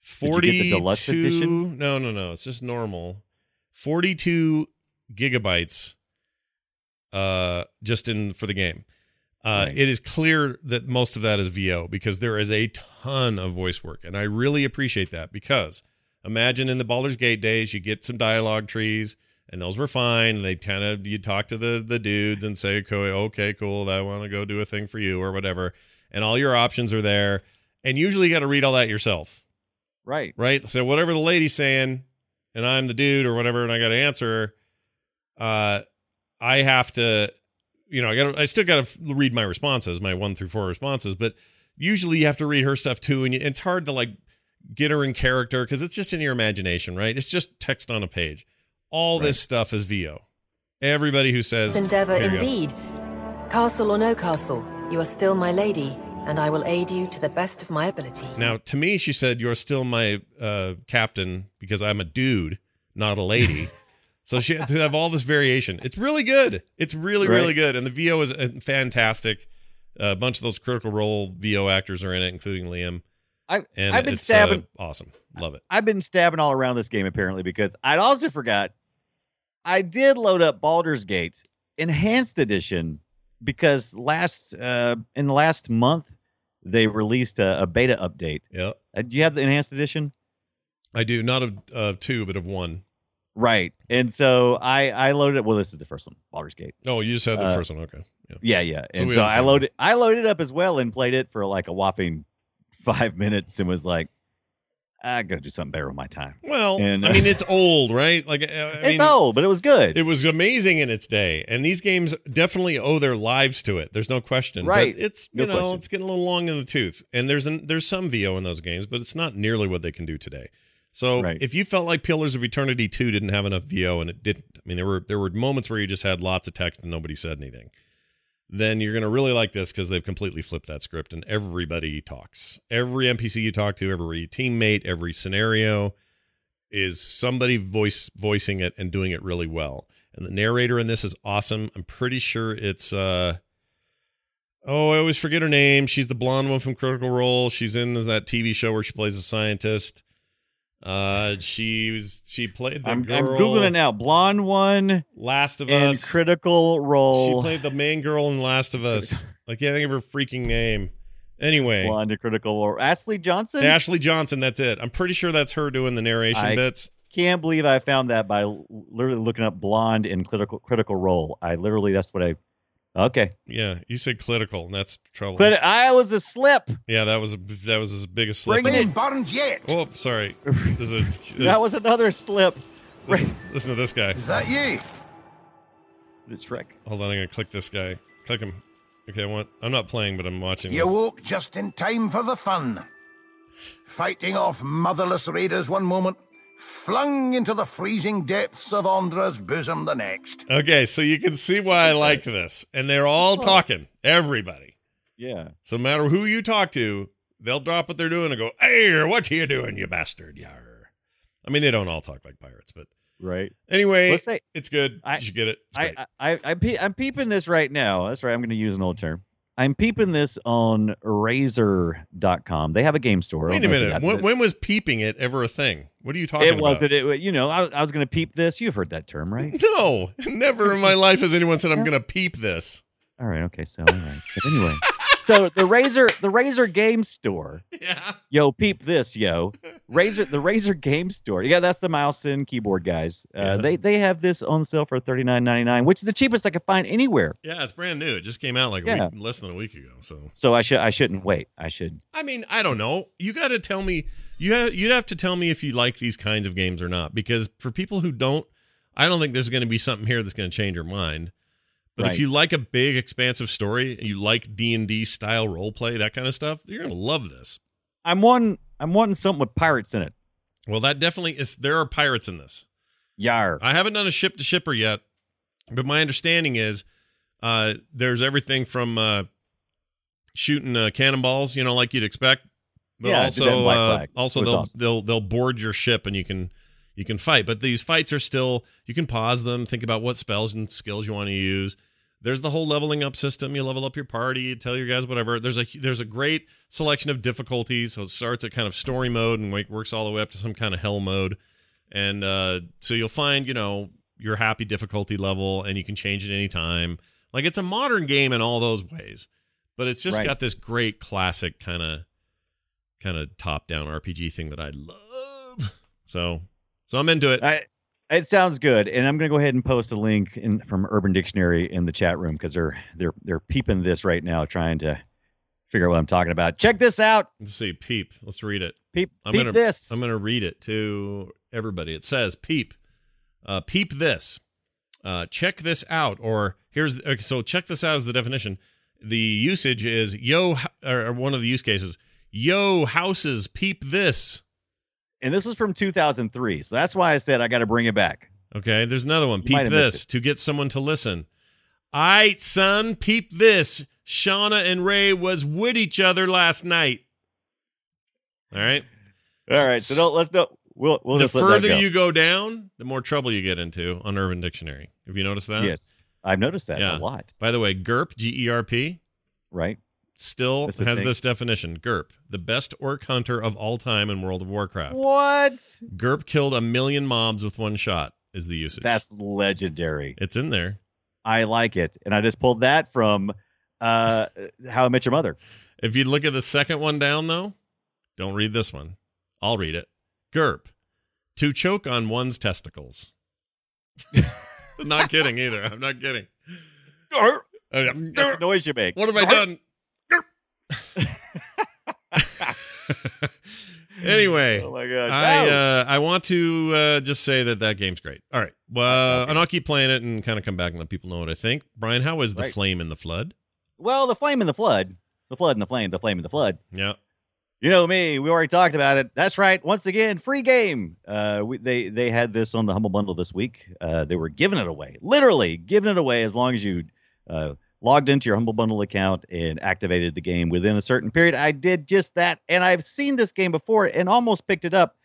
forty-two, Did you get the deluxe edition? No, no, no. It's just normal. forty-two gigabytes uh, just in for the game. Uh, right. It is clear that most of that is V O because there is a ton of voice work. And I really appreciate that because imagine in the Baldur's Gate days, you get some dialogue trees and those were fine. They kind of, you talk to the, the dudes and say, okay, cool. I want to go do a thing for you or whatever. And all your options are there. And usually you got to read all that yourself. Right. Right. So whatever the lady's saying and I'm the dude or whatever, and I got to answer, uh, I have to, you know, I got I still got to read my responses, my one through four responses, but usually you have to read her stuff too. And it's hard to like get her in character because it's just in your imagination, right? It's just text on a page. All right. This stuff is V O. Everybody who says endeavor indeed, castle or no castle, you are still my lady, and I will aid you to the best of my ability. Now, to me, she said, "You're still my uh, captain because I'm a dude, not a lady." So she to have all this variation. It's really good. It's really, right. really good. And the V O is fantastic. Uh, a bunch of those Critical Role V O actors are in it, including Liam. I, and I've been it's, stabbing. Uh, awesome. Love it. I've been stabbing all around this game, apparently, because I also forgot I did load up Baldur's Gate Enhanced Edition because last uh, in the last month, they released a, a beta update. Yeah. Uh, do you have the Enhanced Edition? I do. Not of uh, two, but of one. Right. And so I, I loaded it. Well, this is the first one, Baldur's Gate. Oh, you just had the uh, first one. Okay. Yeah. Yeah. yeah. And so, so I loaded one. I loaded up as well and played it for like a whopping five minutes and was like, I got to do something better with my time. Well, and, uh, I mean, it's old, right? Like, I It's mean, old, but it was good. It was amazing in its day. And these games definitely owe their lives to it. There's no question. Right. But it's, you no know, question. It's getting a little long in the tooth. And there's an, there's some V O in those games, but it's not nearly what they can do today. So right. if you felt like Pillars of Eternity two didn't have enough V O and it didn't, I mean, there were there were moments where you just had lots of text and nobody said anything, then you're going to really like this because they've completely flipped that script and everybody talks. Every N P C you talk to, every teammate, every scenario is somebody voice voicing it and doing it really well. And the narrator in this is awesome. I'm pretty sure it's... uh oh, I always forget her name. She's the blonde one from Critical Role. She's in that T V show where she plays a scientist. Uh, she was she played the I'm, girl. I'm googling it now. Blonde one, Last of Us, Critical Role. She played the main girl in Last of Us. I can't think of her freaking name. Anyway, blonde to Critical Role. Ashley Johnson. Ashley Johnson. That's it. I'm pretty sure that's her doing the narration I bits. Can't believe I found that by literally looking up blonde in Critical Critical Role. I literally that's what I. Okay. Yeah, you said clinical, and that's trouble. But I was a slip. Yeah, that was a, that was as big a slip. Bring it in bottoms yet. Oh, sorry. There's a, there's, that was another slip. Listen, listen to this guy. Is that you? The trick. Hold on, I'm gonna click this guy. Click him. Okay, I want. I'm not playing, but I'm watching. You this. Woke just in time for the fun. Fighting off motherless raiders one moment. Flung into the freezing depths of Andra's bosom the next. Okay, so you can see why I like this. And they're all talking. Everybody. Yeah. So no matter who you talk to, they'll drop what they're doing and go, hey, what are you doing, you bastard? Yar. I mean, they don't all talk like pirates, but... Right. Anyway, let's say, it's good. I, you should get it. It's I, I, I, I pe- I'm peeping this right now. That's right. I'm going to use an old term. I'm peeping this on Razer dot com. They have a game store. Wait a minute. When, when was peeping it ever a thing? What are you talking about? It wasn't. It, you know, I, I was going to peep this. You've heard that term, right? No. Never in my life has anyone said I'm going to peep this. All right. Okay. So, all right. So anyway. So the Razer, the Razer Game Store. Yeah. Yo, peep this, yo. Razer, the Razer Game Store. Yeah, that's the mouse and keyboard guys. Uh, yeah. They they have this on sale for thirty-nine ninety-nine, which is the cheapest I could find anywhere. Yeah, it's brand new. It just came out like yeah. a week, less than a week ago. So so I should I shouldn't wait. I should. I mean, I don't know. You got to tell me. You have you'd have to tell me if you like these kinds of games or not, because for people who don't, I don't think there's going to be something here that's going to change your mind. But right. if you like a big, expansive story and you like D and D style role play, that kind of stuff, you're gonna love this. I'm wanting, I'm wanting something with pirates in it. Well, that definitely is. There are pirates in this. Yar. I haven't done a ship to shipper yet, but my understanding is uh, there's everything from uh, shooting uh, cannonballs, you know, like you'd expect. But yeah, also, uh, also they'll awesome. they'll they'll board your ship and you can you can fight. But these fights are still, you can pause them, think about what spells and skills you want to use. There's the whole leveling up system. You level up your party, you tell your guys whatever. There's a there's a great selection of difficulties. So it starts at kind of story mode and works all the way up to some kind of hell mode. And uh, so you'll find, you know, your happy difficulty level, and you can change it anytime. Like, it's a modern game in all those ways, but it's just right. got this great classic kind of kind of top down R P G thing that I love. So so I'm into it. I- It sounds good, and I'm going to go ahead and post a link in, from Urban Dictionary in the chat room because they're they're they're peeping this right now, trying to figure out what I'm talking about. Check this out. Let's see, peep. Let's read it. Peep. I'm peep gonna, this. I'm going to read it to everybody. It says, "Peep, uh, peep this, uh, check this out." Or here's okay, so check this out is the definition. The usage is yo, or one of the use cases. Yo, houses, peep this. And this is from two thousand three, so that's why I said I got to bring it back. Okay, there's another one. Peep this, to get someone to listen. Aight, son, peep this. Shauna and Ray was with each other last night. All right, all right. So don't, let's don't. We'll, we'll. The just further go. you go down, the more trouble you get into on Urban Dictionary. Have you noticed that? Yes, I've noticed that yeah. a lot. By the way, GURP, G E R P, right? Still has thing. this definition. GURP, the best orc hunter of all time in World of Warcraft. What? GURP killed a million mobs with one shot is the usage. That's legendary. It's in there. I like it. And I just pulled that from uh, How I Met Your Mother. If you look at the second one down, though, don't read this one. I'll read it. GURP, to choke on one's testicles. I'm not kidding either. I'm not kidding. That's the noise you make. What have I done? Anyway, oh my gosh. I uh, I want to uh, just say that that game's great. All right, well, uh, okay. and I'll keep playing it and kind of come back and let people know what I think. Brian, how is the right. Flame in the Flood? Well, the Flame in the Flood, the Flood and the Flame, the Flame in the Flood. Yeah, you know me. We already talked about it. That's right. Once again, free game. Uh, we, they they had this on the Humble Bundle this week. Uh, they were giving it away, literally giving it away, as long as you. Uh, Logged into your Humble Bundle account and activated the game within a certain period. I did just that, and I've seen this game before and almost picked it up,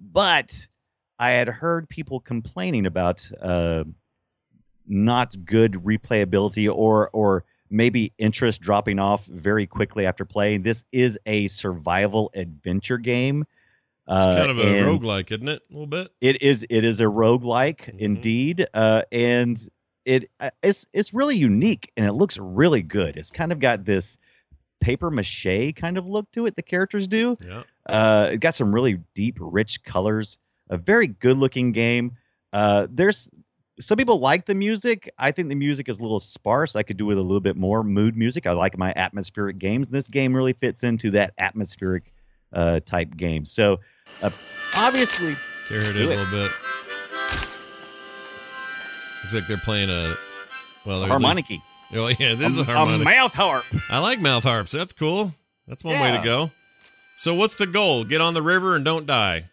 but I had heard people complaining about uh, not good replayability or or maybe interest dropping off very quickly after playing. This is a survival adventure game. It's uh, kind of a roguelike, isn't it? A little bit. It is. It is a roguelike, mm-hmm. indeed, uh, and. It it's it's really unique, and it looks really good. It's kind of got this paper mache kind of look to it. The characters do. Yeah. Uh, it got some really deep, rich colors. A very good-looking game. Uh, there's some people like the music. I think the music is a little sparse. I could do with a little bit more mood music. I like my atmospheric games. This game really fits into that atmospheric uh, type game. So uh, obviously, there it is it. a little bit. Looks like they're playing a well, harmonicky. Oh yeah, this a, is a harmonic. A mouth harp. I like mouth harps. That's cool. That's one yeah. way to go. So what's the goal? Get on the river and don't die.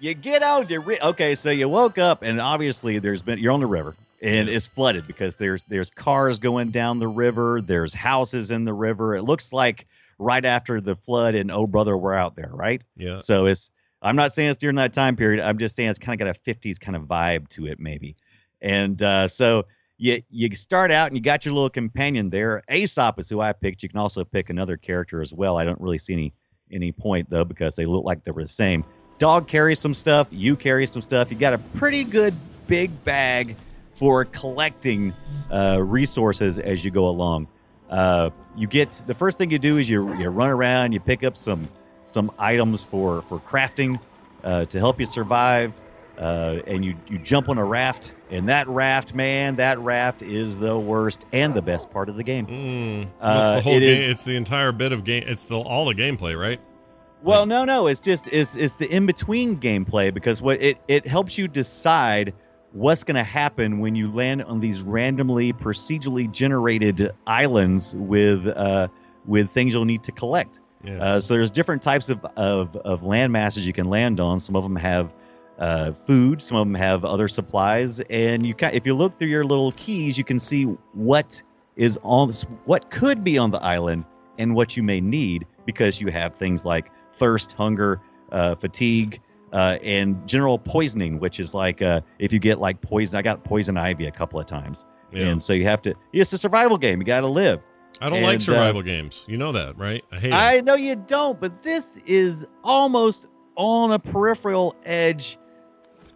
You get out the river. Okay, so you woke up and obviously there's been you're on the river and yeah. it's flooded because there's there's cars going down the river. There's houses in the river. It looks like right after the flood and Oh Brother We're Out There, right? Yeah. So it's I'm not saying it's during that time period. I'm just saying it's kind of got a fifties kind of vibe to it, maybe. And uh, so you you start out and you got your little companion there. Aesop is who I picked. You can also pick another character as well. I don't really see any any point, though, because they look like they were the same. Dog carries some stuff. You carry some stuff. You got a pretty good big bag for collecting uh, resources as you go along. Uh, you get the first thing you do is you you run around. You pick up some some items for for crafting uh, to help you survive. Uh, and you, you jump on a raft, and that raft, man, that raft is the worst and the best part of the game. Mm, that's uh, the whole it game. Is, it's the entire bit of game. It's the, all the gameplay, right? Well, like, no, no. It's just it's, it's the in-between gameplay because what it, it helps you decide what's going to happen when you land on these randomly procedurally generated islands with uh, with things you'll need to collect. Yeah. Uh, so there's different types of, of, of land masses you can land on. Some of them have uh, food. Some of them have other supplies. And you can, if you look through your little keys, you can see what is on this, what could be on the island and what you may need, because you have things like thirst, hunger, uh, fatigue, uh, and general poisoning, which is like uh, if you get like poison. I got poison ivy a couple of times. Yeah. And so you have to, it's a survival game. You got to live. I don't and, like survival uh, games. You know that, right? I hate I it. I know you don't, but this is almost on a peripheral edge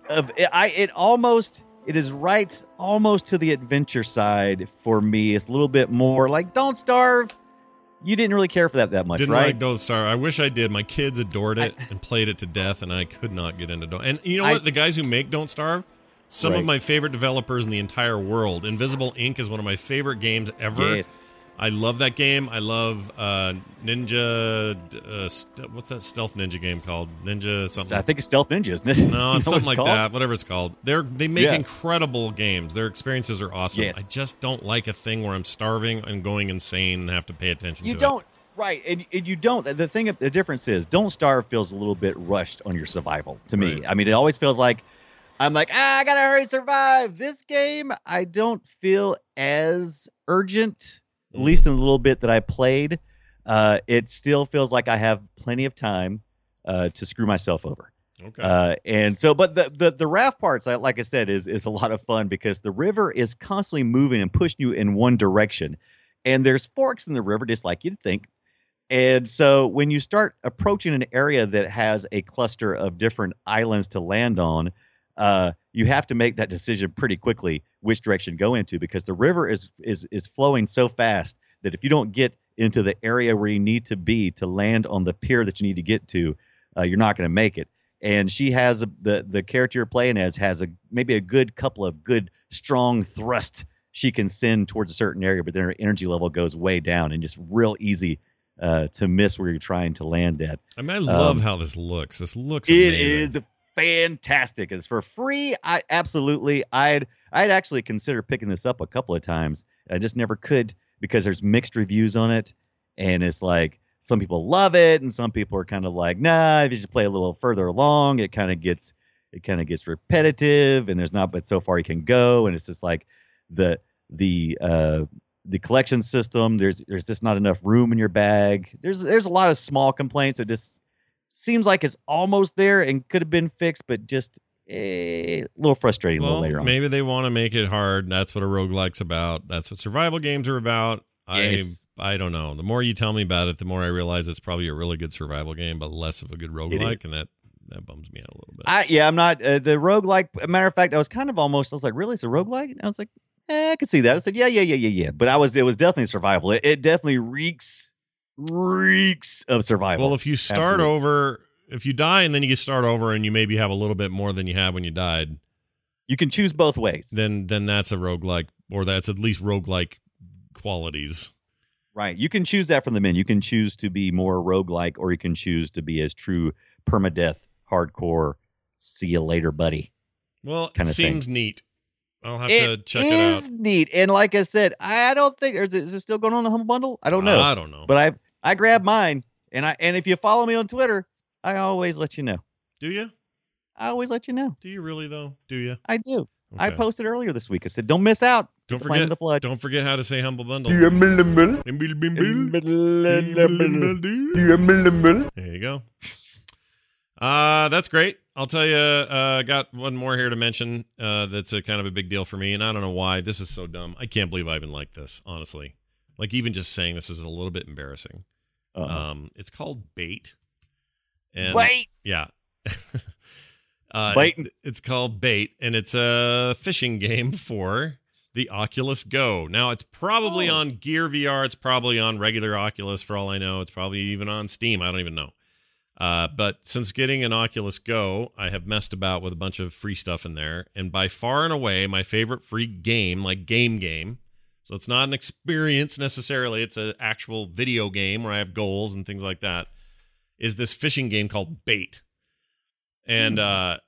of it. I, it almost, it is right almost to the adventure side for me. It's a little bit more like Don't Starve. You didn't really care for that that much, didn't right? Didn't like Don't Starve. I wish I did. My kids adored it I, and played it to death, and I could not get into Don't. And you know I, what? The guys who make Don't Starve, some right. of my favorite developers in the entire world. Invisible Ink is one of my favorite games ever. Yes. I love that game. I love uh, Ninja. Uh, st- what's that stealth ninja game called? Ninja something. I think it's Stealth Ninja, isn't it? No, it's something like called? that. Whatever it's called. They're they make yeah. incredible games. Their experiences are awesome. Yes. I just don't like a thing where I'm starving and going insane and have to pay attention. You to don't, it. right? And, and you don't. The thing, the difference is, Don't Starve feels a little bit rushed on your survival to me. Right. I mean, it always feels like I'm like, ah, I gotta hurry and survive. This game, I don't feel as urgent. At least in a little bit that I played, uh, it still feels like I have plenty of time uh, to screw myself over. Okay. Uh, and so, but the, the the raft parts, like I said, is is a lot of fun because the river is constantly moving and pushing you in one direction, and there's forks in the river just like you'd think. And so, when you start approaching an area that has a cluster of different islands to land on, uh, you have to make that decision pretty quickly which direction to go into, because the river is, is is flowing so fast that if you don't get into the area where you need to be to land on the pier that you need to get to, uh, you're not going to make it. And she has a, the the character you're playing as has a maybe a good couple of good strong thrusts she can send towards a certain area, but then her energy level goes way down and just real easy uh, to miss where you're trying to land at. I mean, I love um, how this looks. This looks amazing. It is fantastic. It's for free. I absolutely I'd. I'd actually consider picking this up a couple of times. I just never could because there's mixed reviews on it. And it's like some people love it and some people are kind of like, nah, if you just play a little further along, it kind of gets it kind of gets repetitive and there's not but so far you can go. And it's just like the the uh, the collection system, there's there's just not enough room in your bag. There's there's a lot of small complaints. It just seems like it's almost there and could have been fixed, but just a little frustrating well, a little later on. Maybe they want to make it hard. That's what a roguelike's about. That's what survival games are about. Yes. I I don't know. The more you tell me about it, the more I realize it's probably a really good survival game, but less of a good roguelike, and that, that bums me out a little bit. I, yeah, I'm not. Uh, the roguelike, as a matter of fact, I was kind of almost, I was like, really? It's a roguelike? And I was like, eh, I could see that. I said, yeah, yeah, yeah, yeah, yeah. But I was. It was definitely survival. It, it definitely reeks, reeks of survival. Well, if you start Absolutely. over... If you die and then you start over and you maybe have a little bit more than you had when you died. You can choose both ways. Then then that's a roguelike, or that's at least roguelike qualities. Right. You can choose that from the menu. You can choose to be more roguelike, or you can choose to be as true permadeath, hardcore, see you later, buddy. Well, it seems thing. neat. I'll have it to check it out. It is neat. And like I said, I don't think, is it, is it still going on the Humble Bundle? I don't know. I don't know. But I I grabbed mine, and I and if you follow me on Twitter, I always let you know. Do you? I always let you know. Do you really, though? Do you? I do. Okay. I posted earlier this week. I said, don't miss out. Don't the forget. The flood. Don't forget how to say Humble Bundle. There you go. Uh, that's great. I'll tell you, I uh, got one more here to mention uh, that's a kind of a big deal for me, and I don't know why. This is so dumb. I can't believe I even like this, honestly. Like, even just saying this is a little bit embarrassing. Uh-huh. Um, it's called Bait. And, Wait. Yeah. uh, it, it's called Bait, and it's a fishing game for the Oculus Go. Now, it's probably oh. on Gear V R. It's probably on regular Oculus, for all I know. It's probably even on Steam. I don't even know. Uh, but since getting an Oculus Go, I have messed about with a bunch of free stuff in there. And by far and away, my favorite free game, like game game, so it's not an experience necessarily. It's an actual video game where I have goals and things like that, is this fishing game called Bait. And uh,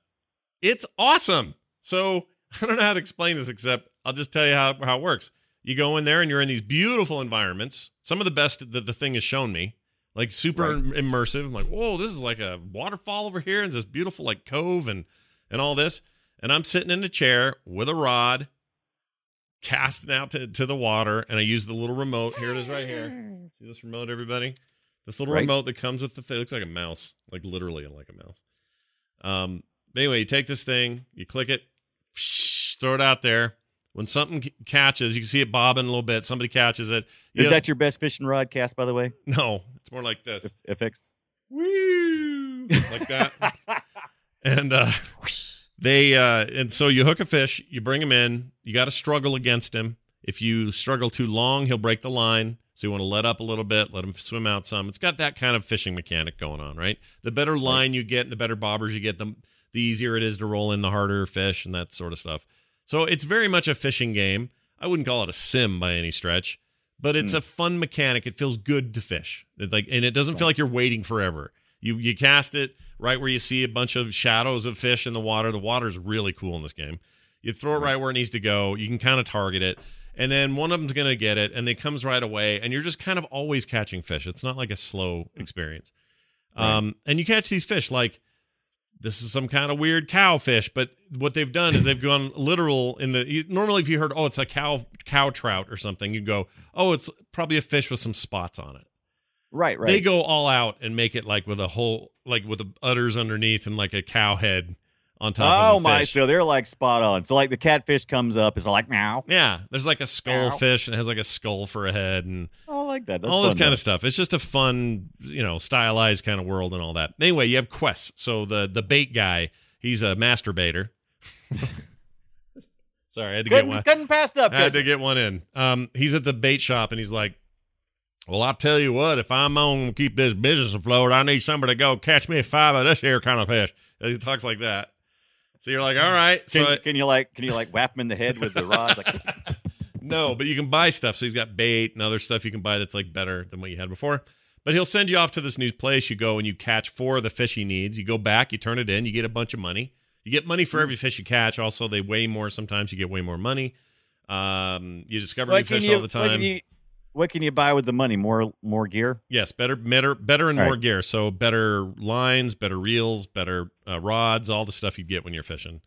it's awesome. So I don't know how to explain this, except I'll just tell you how, how it works. You go in there and you're in these beautiful environments. Some of the best that the thing has shown me, like super right. immersive. I'm like, whoa, this is like a waterfall over here. And this beautiful like cove and and all this. And I'm sitting in a chair with a rod, casting out to, to the water, and I use the little remote. Here it is right here. See this remote, everybody? This little right. remote that comes with the thing. It looks like a mouse, like literally like a mouse. Um. Anyway, you take this thing, you click it, psh, throw it out there. When something c- catches, you can see it bobbing a little bit. Somebody catches it. You Is know, that your best fishing rod cast, by the way? No, it's more like this. F- FX. Woo! Like that. And uh, they uh, and so you hook a fish, you bring him in, you got to struggle against him. If you struggle too long, he'll break the line. So you want to let up a little bit, let him swim out some. It's got that kind of fishing mechanic going on, right? The better line you get and the better bobbers you get, the, the easier it is to roll in the harder fish and that sort of stuff. So it's very much a fishing game. I wouldn't call it a sim by any stretch, but it's mm. a fun mechanic. It feels good to fish. It like, and it doesn't right. feel like you're waiting forever. You you cast it right where you see a bunch of shadows of fish in the water. The water's really cool in this game. You throw it right where it needs to go. You can kind of target it. And then one of them's going to get it, and it comes right away, and you're just kind of always catching fish. It's not like a slow experience. Right. Um, and you catch these fish like, this is some kind of weird cowfish, but what they've done is they've gone literal in the. You, normally, if you heard, oh, it's a cow cow trout or something, you'd go, oh, it's probably a fish with some spots on it. Right, right. They go all out and make it like with a whole, like with the udders underneath and like a cow head on top. Oh of the my! Fish. So they're like spot on. So like the catfish comes up, it's like meow. Yeah, there's like a skull meow. Fish and it has like a skull for a head and oh, I like that. That's all this kind though. Of stuff. It's just a fun, you know, stylized kind of world and all that. Anyway, you have quests. So the the bait guy, he's a masturbator. Sorry, I had to couldn't, get one. Couldn't pass up. I had to get one in. Um, he's at the bait shop and he's like, well, I'll tell you what, if I'm going to keep this business afloat, I need somebody to go catch me five of this here kind of fish. And he talks like that. So you're like, all right. Can, so I, can you like, can you like whap him in the head with the rod? Like, no, but you can buy stuff. So he's got bait and other stuff you can buy that's like better than what you had before. But he'll send you off to this new place. You go and you catch four of the fish he needs. You go back, you turn it in, you get a bunch of money. You get money for every fish you catch. Also, they weigh more. Sometimes you get way more money. Um, you discover what new fish you, all the time. What can, you, what can you buy with the money? More, more gear. Yes, better, better, better, and all more right. gear. So better lines, better reels, better uh, rods. All the stuff you get when you're fishing.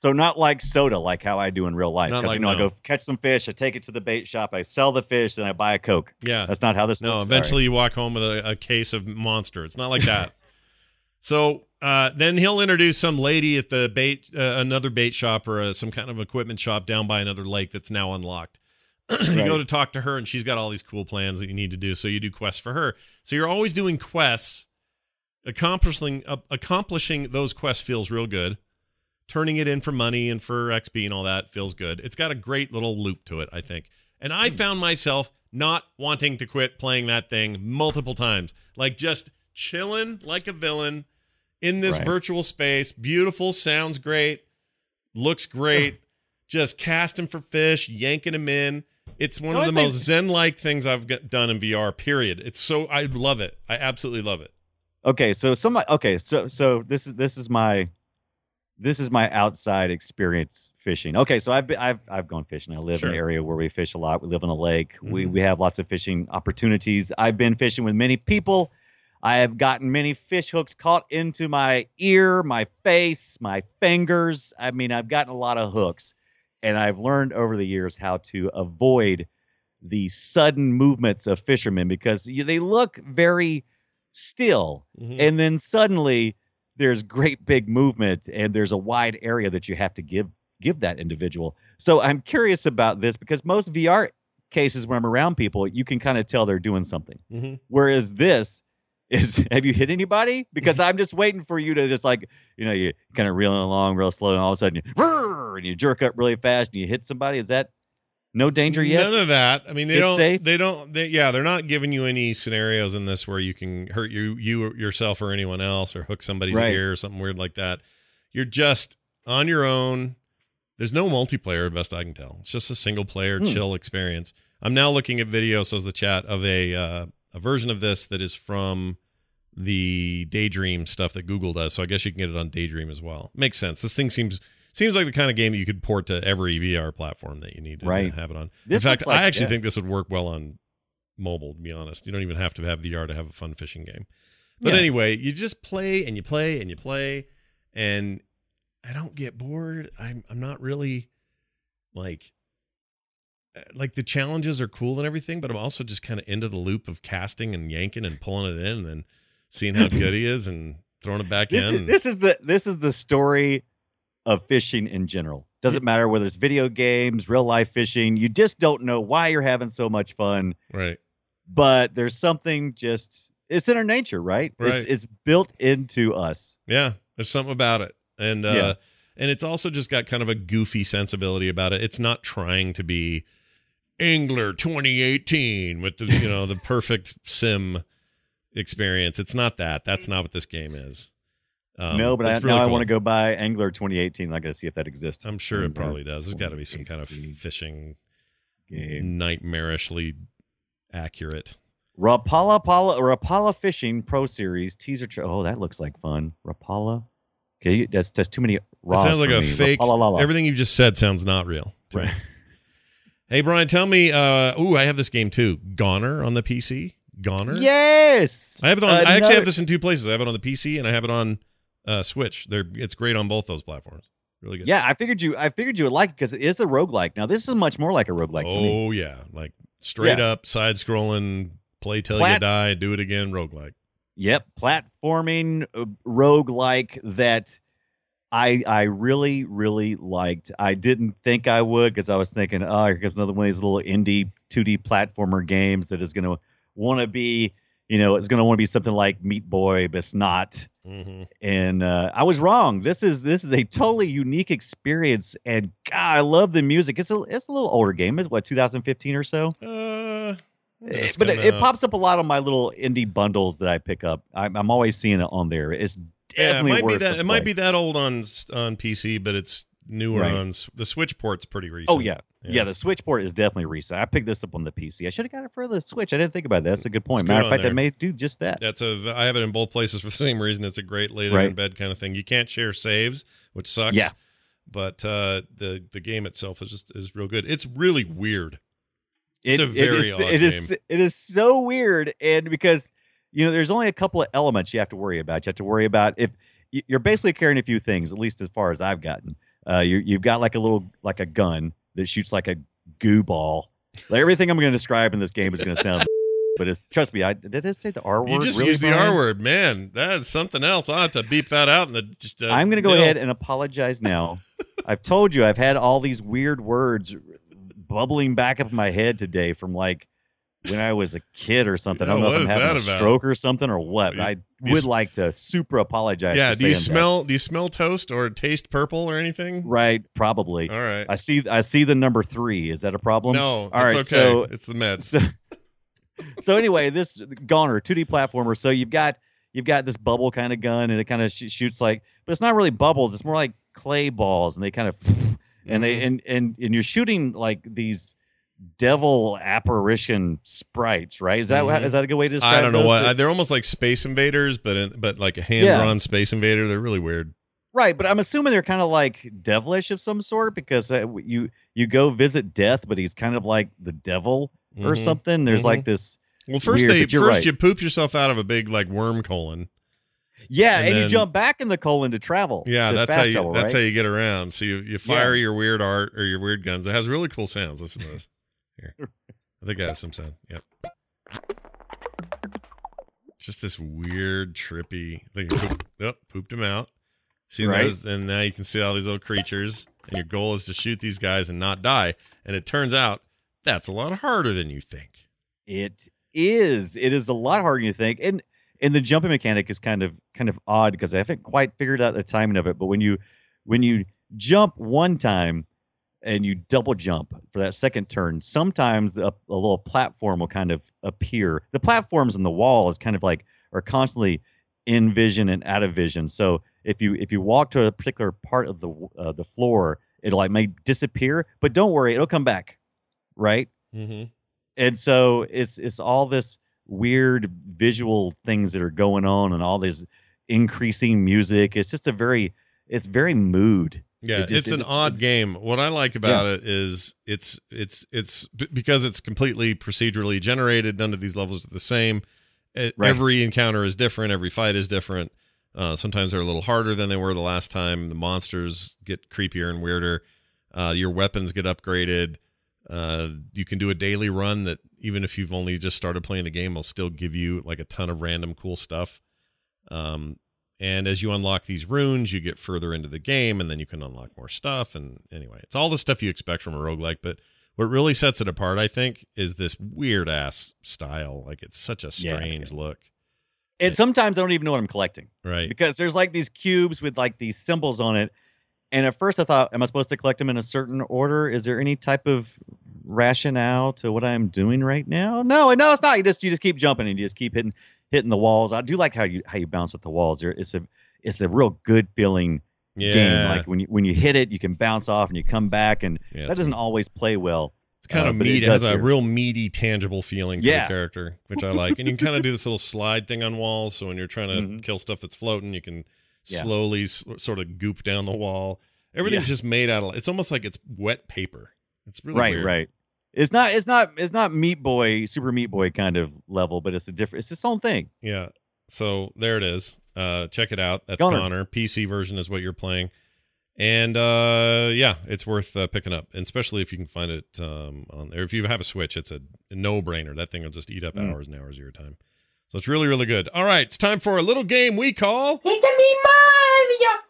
So not like soda, like how I do in real life. Because like, you know, no. I go catch some fish, I take it to the bait shop, I sell the fish, and I buy a Coke. Yeah, that's not how this. No, works. Eventually Sorry. You walk home with a, a case of Monster. It's not like that. So. Uh, then he'll introduce some lady at the bait, uh, another bait shop or uh, some kind of equipment shop down by another lake that's now unlocked. You right. go to talk to her and she's got all these cool plans that you need to do. So you do quests for her. So you're always doing quests, accomplishing, uh, accomplishing those quests feels real good. Turning it in for money and for X P and all that feels good. It's got a great little loop to it, I think. And I found myself not wanting to quit playing that thing multiple times, like just chilling like a villain. In this right. virtual space, beautiful, sounds great, looks great, just casting for fish, yanking them in. It's one no, of the I most think... zen-like things I've got done in V R, period. It's so, I love it. I absolutely love it. Okay, so some, okay, so so this is this is my this is my outside experience fishing. Okay, so I've been, I've I've gone fishing. I live sure. in an area where we fish a lot. We live on a lake. Mm-hmm. We we have lots of fishing opportunities. I've been fishing with many people. I have gotten many fish hooks caught into my ear, my face, my fingers. I mean, I've gotten a lot of hooks, and I've learned over the years how to avoid the sudden movements of fishermen because they look very still, mm-hmm. and then suddenly there's great big movement, and there's a wide area that you have to give give that individual. So I'm curious about this because most V R cases where I'm around people, you can kind of tell they're doing something, mm-hmm. whereas this. Is have you hit anybody? Because I'm just waiting for you to just like, you know, you're kind of reeling along real slow and all of a sudden you, and you jerk up really fast and you hit somebody. Is that no danger yet? None of that. I mean, they it's don't, safe? they don't, they, yeah, they're not giving you any scenarios in this where you can hurt you, you yourself or anyone else or hook somebody's right. ear or something weird like that. You're just on your own. There's no multiplayer, best I can tell. It's just a single player mm. chill experience. I'm now looking at video. So is the chat of a, uh, a version of this that is from the Daydream stuff that Google does. So I guess you can get it on Daydream as well. Makes sense. This thing seems seems like the kind of game that you could port to every V R platform that you need to right. have it on. This In fact, like, I actually yeah. think this would work well on mobile, to be honest. You don't even have to have V R to have a fun fishing game. But yeah. anyway, you just play and you play and you play. And I don't get bored. I'm I'm not really like like the challenges are cool and everything, but I'm also just kind of into the loop of casting and yanking and pulling it in and then seeing how good he is and throwing it back this in. Is, this is the this is the story of fishing in general. Doesn't matter whether it's video games, real life fishing. You just don't know why you're having so much fun. Right. But there's something just, it's in our nature, right? Right. It's, it's built into us. Yeah. There's something about it. And, uh, yeah. and it's also just got kind of a goofy sensibility about it. It's not trying to be Angler twenty eighteen with the, you know, the perfect sim experience. It's not that. That's not what this game is. Um, no, but I, really now cool. I want to go buy Angler twenty eighteen. I got to see if that exists. I'm sure Angler it probably does. There's got to be some kind of fishing game. Nightmarishly accurate. Rapala Pala Rapala Fishing Pro Series teaser. Tra- oh, that looks like fun. Rapala. Okay, that's that's too many. That sounds like a me. Fake. Rapala-lala. Everything you just said sounds not real. Right. Hey, Brian, tell me. Uh, ooh, I have this game too. Gonner on the P C. Gonner. Yes. I have it on. Another- I actually have this in two places. I have it on the P C and I have it on. Uh, Switch. They're, it's great on both those platforms. Really good. Yeah, I figured you I figured you would like it because it is a roguelike. Now, this is much more like a roguelike oh, to me. Oh, yeah. Like straight yeah. up, side-scrolling, play till Plat- you die, do it again, roguelike. Yep, platforming uh, roguelike that I I really, really liked. I didn't think I would because I was thinking, oh, here comes another one of these little indie two D platformer games that is going to want to be, you know, it's going to want to be something like Meat Boy, but it's not. Mm-hmm. And uh, I was wrong. This is this is a totally unique experience, and God, I love the music. It's a it's a little older game. It's what two thousand fifteen or so. Uh, it, but it, it pops up a lot on my little indie bundles that I pick up. I'm, I'm always seeing it on there. It's definitely yeah, it might worth be that. It play. Might be that old on on P C, but it's newer right. on the Switch port's pretty recent. Oh yeah. yeah, yeah. The Switch port is definitely recent. I picked this up on the P C. I should have got it for the Switch. I didn't think about that. That's a good point. It's Matter of fact, there. I may do just that. That's a. I have it in both places for the same reason. It's a great lay there right. in bed kind of thing. You can't share saves, which sucks. Yeah. But uh, the the game itself is just is real good. It's really weird. It's it, a very it is, odd it is, game. It is so weird, and because you know, there's only a couple of elements you have to worry about. You have to worry about if you're basically carrying a few things, at least as far as I've gotten. Uh, you, you've got like a little, like a gun that shoots like a goo ball. Like everything I'm going to describe in this game is going to sound, but it's, trust me, I did I say the R word. You just really used the R word, man. That's something else. I'll have to beep that out. In the, just, uh, I'm going to go you know. ahead and apologize now. I've told you, I've had all these weird words bubbling back up in my head today from like when I was a kid or something. You know, I don't know if I'm having a about? stroke or something or what. You, I would you, like to super apologize. Yeah. Do you smell? That. Do you smell toast or taste purple or anything? Right. Probably. All right. I see. I see the number three. Is that a problem? No. All it's right. Okay. So it's the meds. So, so anyway, this Gonner two D platformer. So you've got you've got this bubble kind of gun, and it kind of sh- shoots like, but it's not really bubbles. It's more like clay balls, and they kind of, and mm-hmm. they and and and you're shooting like these devil apparition sprites, right? Is that mm-hmm. is that a good way to describe? I don't know those? what I, they're almost like Space Invaders, but in, but like a hand drawn yeah. Space Invader. They're really weird, right? But I'm assuming they're kind of like devilish of some sort because uh, you you go visit Death, but he's kind of like the devil mm-hmm. or something. There's mm-hmm. like this. Well, first weird, they first right. you poop yourself out of a big like worm colon. Yeah, and, and then, you jump back in the colon to travel. Yeah, to that's how you travel, that's right? how you get around. So you you fire yeah. your weird art or your weird guns. It has really cool sounds. Listen to this. Here. I think I have some sound. Yep. Just this weird, trippy. I think you pooped, oh, pooped him out. See right. those, and now you can see all these little creatures. And your goal is to shoot these guys and not die. And it turns out that's a lot harder than you think. It is. It is a lot harder than you think. And and the jumping mechanic is kind of kind of odd because I haven't quite figured out the timing of it. But when you when you jump one time. And you double jump for that second turn. Sometimes a, a little platform will kind of appear. The platforms in the wall is kind of like are constantly in vision and out of vision. So if you if you walk to a particular part of the uh, the floor, it'll like may disappear. But don't worry, it'll come back, right? Mm-hmm. And so it's it's all this weird visual things that are going on, and all this increasing music. It's just a very it's very mood. Yeah, it just, it's it an just, odd game. What I like about yeah. it is it's it's it's because it's completely procedurally generated. None of these levels are the same. Right. Every encounter is different. Every fight is different. Uh, sometimes they're a little harder than they were the last time. The monsters get creepier and weirder. Uh, your weapons get upgraded. Uh, you can do a daily run that, even if you've only just started playing the game, will still give you like a ton of random cool stuff. Um, and as you unlock these runes, you get further into the game, and then you can unlock more stuff. And anyway, it's all the stuff you expect from a roguelike. But what really sets it apart, I think, is this weird ass style. Like, it's such a strange yeah, yeah. look. And sometimes I don't even know what I'm collecting. Right. Because there's like these cubes with like these symbols on it. And at first I thought, am I supposed to collect them in a certain order? Is there any type of rationale to what I'm doing right now? No, no, it's not. You just you just keep jumping and you just keep hitting hitting the walls. I do like how you how you bounce at the walls. It's a it's a real good feeling yeah. game. Like when you when you hit it, you can bounce off and you come back, and yeah, that doesn't cool. always play well. It's kind uh, of meat. It has a real meaty, tangible feeling to yeah. the character, which I like. And you can kind of do this little slide thing on walls. So when you're trying to mm-hmm. kill stuff that's floating, you can yeah. slowly s- sort of goop down the wall. Everything's yeah. just made out of. It's almost like it's wet paper. It's really right, weird. right. It's not. It's not. It's not Meat Boy, Super Meat Boy kind of level, but it's a different. It's its own thing. Yeah. So there it is. Uh, check it out. That's Gonner. Gonner. P C version is what you're playing. And uh, yeah, it's worth uh, picking up, and especially if you can find it um, on there. If you have a Switch, it's a no-brainer. That thing will just eat up mm. hours and hours of your time. So it's really, really good. All right, it's time for a little game we call... It's a me, Mario!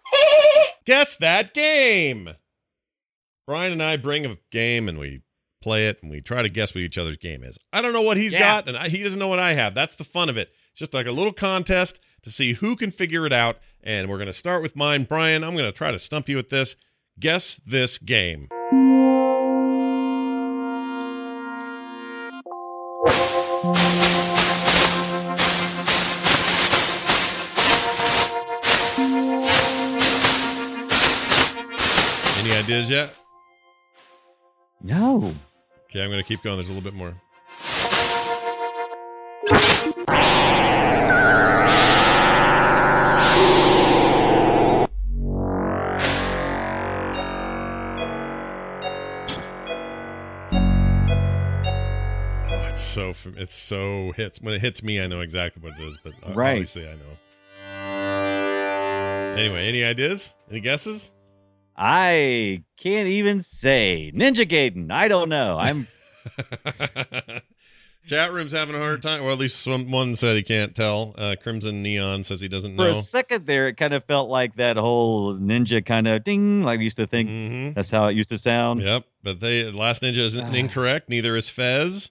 Guess that game! Brian and I bring a game, and we play it, and we try to guess what each other's game is. I don't know what he's yeah. got, and I, he doesn't know what I have. That's the fun of it. It's just like a little contest to see who can figure it out. And we're going to start with mine. Brian, I'm going to try to stump you with this. Guess this game. Any ideas yet? No. Okay, I'm going to keep going. There's a little bit more. So it's so hits when it hits me. I know exactly what it is, but right. obviously I know. Anyway, any ideas? Any guesses? I can't even say. Ninja Gaiden. I don't know. I'm. Chat room's having a hard time. Well, at least someone said he can't tell. Uh, Crimson Neon says he doesn't know. For a second there, it kind of felt like that whole ninja kind of ding, like we used to think. Mm-hmm. That's how it used to sound. Yep. But they Last Ninja isn't incorrect. Neither is Fez.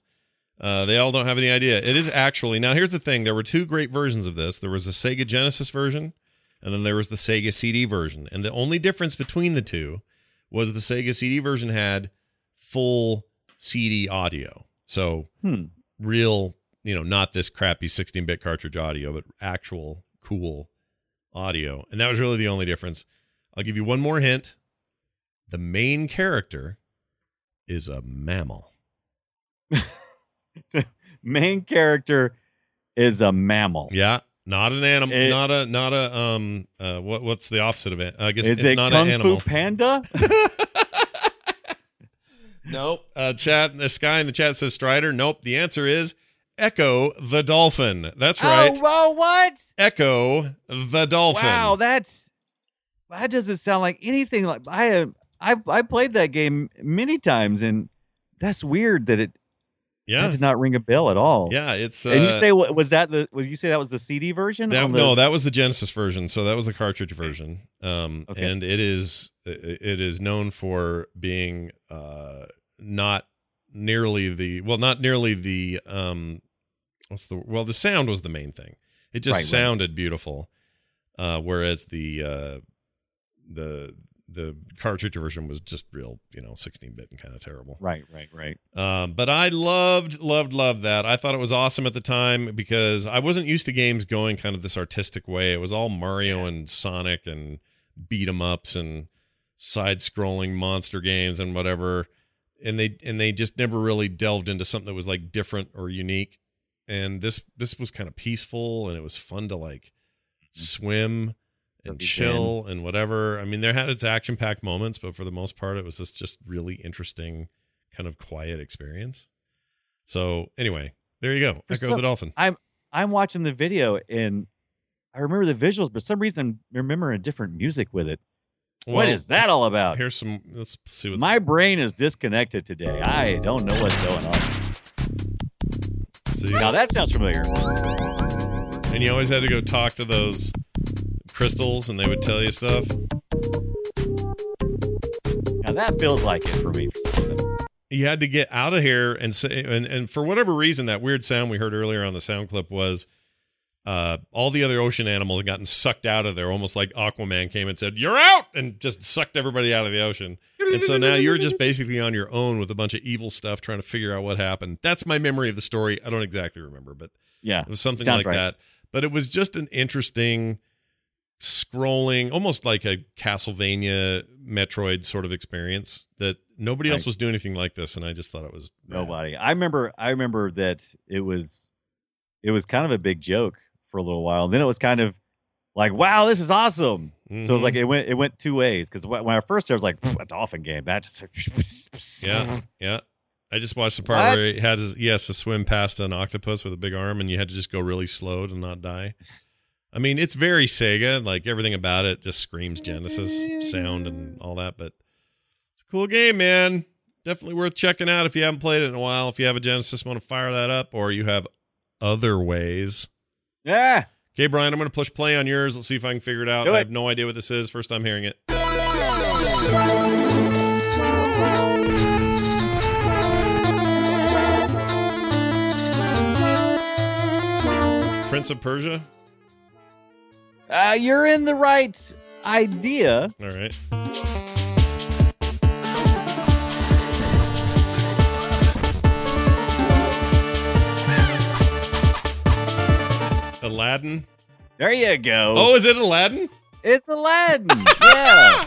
Uh, they all don't have any idea. It is actually... Now, here's the thing. There were two great versions of this. There was a Sega Genesis version, and then there was the Sega C D version. And the only difference between the two was the Sega C D version had full C D audio. So hmm. real, you know, not this crappy sixteen-bit cartridge audio, but actual cool audio. And that was really the only difference. I'll give you one more hint. The main character is a mammal. Main character is a mammal. Yeah, not an animal. It, not a not a um. Uh, what what's the opposite of it? I guess is it not Kung an animal. Fu Panda? Nope. Uh, chat. The guy in the chat says Strider. Nope. The answer is Echo the Dolphin. That's right. Oh, whoa, what? Echo the Dolphin. Wow, that's that doesn't sound like anything. Like I have I I played that game many times, and that's weird that it. Yeah, that did not ring a bell at all. Yeah, it's. Uh, and you say what was that? The was you say that was the C D version? That, the... No, that was the Genesis version. So that was the cartridge version. Um, okay. And it is it is known for being uh not nearly the well, not nearly the um, what's the well, the sound was the main thing. It just right, sounded right. beautiful, uh, whereas the uh, the. the cartridge version was just real, you know, sixteen-bit and kind of terrible. Right, right, right. Um, but I loved, loved, loved that. I thought it was awesome at the time because I wasn't used to games going kind of this artistic way. It was all Mario yeah. and Sonic and beat-em-ups and side-scrolling monster games and whatever. And they and they just never really delved into something that was, like, different or unique. And this this was kind of peaceful, and it was fun to, like, swim and chill and whatever. I mean, there had its action-packed moments, but for the most part, it was this just really interesting kind of quiet experience. So anyway, there you go. Echo the Dolphin. I'm I'm watching the video, and I remember the visuals, but for some reason I remember a different music with it. Well, what is that all about? Here's some. Let's see what my brain is disconnected today. I don't know what's going on. See, now that sounds familiar. And you always had to go talk to those crystals, and they would tell you stuff. Now that feels like it for me. You had to get out of here and say, and, and for whatever reason, that weird sound we heard earlier on the sound clip was. Uh, all the other ocean animals had gotten sucked out of there, almost like Aquaman came and said, "You're out!" and just sucked everybody out of the ocean. And so now you're just basically on your own with a bunch of evil stuff trying to figure out what happened. That's my memory of the story. I don't exactly remember, but yeah, it was something like that. But it was just an interesting scrolling, almost like a Castlevania Metroid sort of experience that nobody else was doing anything like this. And I just thought it was nobody. I remember, I remember that it was, it was kind of a big joke for a little while, and then it was kind of like, wow, this is awesome. Mm-hmm. So it was like it went it went two ways, because when I first I was like, a dolphin game, that just yeah yeah I just watched the part what? where he has his, he has to swim past an octopus with a big arm, and you had to just go really slow to not die. I mean, it's very Sega, like everything about it just screams Genesis sound and all that, but it's a cool game, man. Definitely worth checking out if you haven't played it in a while. If you have a Genesis, want to fire that up, or you have other ways. Yeah. Okay, Brian, I'm going to push play on yours. Let's see if I can figure it out. It. I have no idea what this is. First time hearing it. Prince of Persia? Uh, you're in the right idea. All right. Aladdin. There you go. Oh, is it Aladdin? It's Aladdin. Yeah.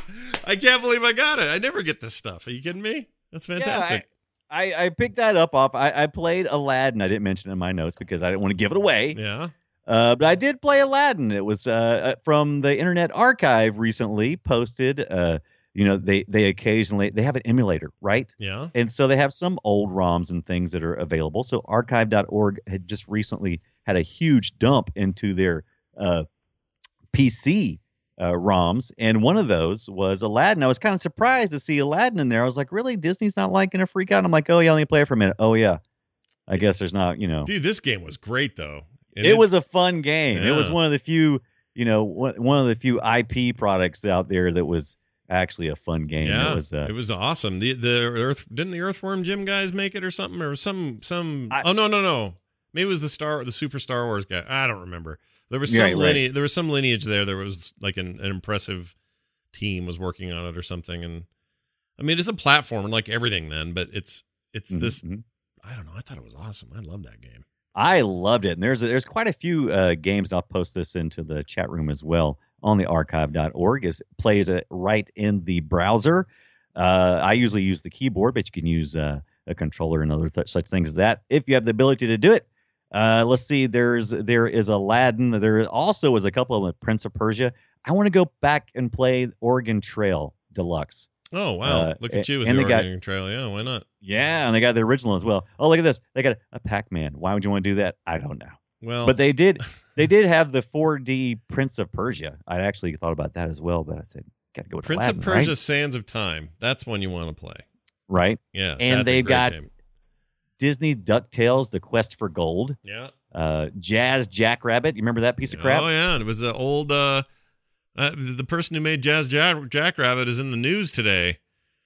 I can't believe I got it. I never get this stuff. Are you kidding me? That's fantastic. Yeah, I, I, I picked that up off. I, I played Aladdin. I didn't mention it in my notes because I didn't want to give it away. Yeah. Uh, but I did play Aladdin. It was uh, from the Internet Archive recently posted. Uh, you know, they, they occasionally, they have an emulator, right? Yeah. And so they have some old ROMs and things that are available. So archive dot org had just recently had a huge dump into their uh, P C uh, ROMs, and one of those was Aladdin. I was kind of surprised to see Aladdin in there. I was like, really? Disney's not like going to freak out? And I'm like, oh, yeah, let me play it for a minute. Oh, yeah. I yeah. guess there's not, you know. Dude, this game was great, though. And it was a fun game. Yeah. It was one of the few, you know, one of the few I P products out there that was actually a fun game. Yeah, it was, uh, it was awesome. The the Earth didn't the Earthworm Jim guys make it or something? Or some, some I, oh, no, no, no. Maybe it was the Star, the Super Star Wars guy. I don't remember. There was some yeah, lineage. Right. There was some lineage there. There was like an, an impressive team was working on it or something. And I mean, it's a platform like everything then, but it's it's mm-hmm. this. I don't know. I thought it was awesome. I love that game. I loved it. And there's a, there's quite a few uh, games. I'll post this into the chat room as well on the archive dot org. It plays it right in the browser. Uh, I usually use the keyboard, but you can use uh, a controller and other th- such things as that if you have the ability to do it. Uh, let's see. There's there is Aladdin. There also is a couple of them, Prince of Persia. I want to go back and play Oregon Trail Deluxe. Oh wow! Uh, look at you with the Oregon got, Trail. Yeah, why not? Yeah, and they got the original as well. Oh, look at this. They got a Pac-Man. Why would you want to do that? I don't know. Well, but they did. They did have the four D Prince of Persia. I actually thought about that as well, but I said gotta go with Prince Aladdin, of Persia, right? Sands of Time. That's one you want to play, right? Yeah, and that's they've a great got. Game. Disney's DuckTales, The Quest for Gold. Yeah. Uh, Jazz Jackrabbit. You remember that piece of crap? Oh, yeah. And it was the old, uh, uh, the person who made Jazz Jack- Jackrabbit is in the news today.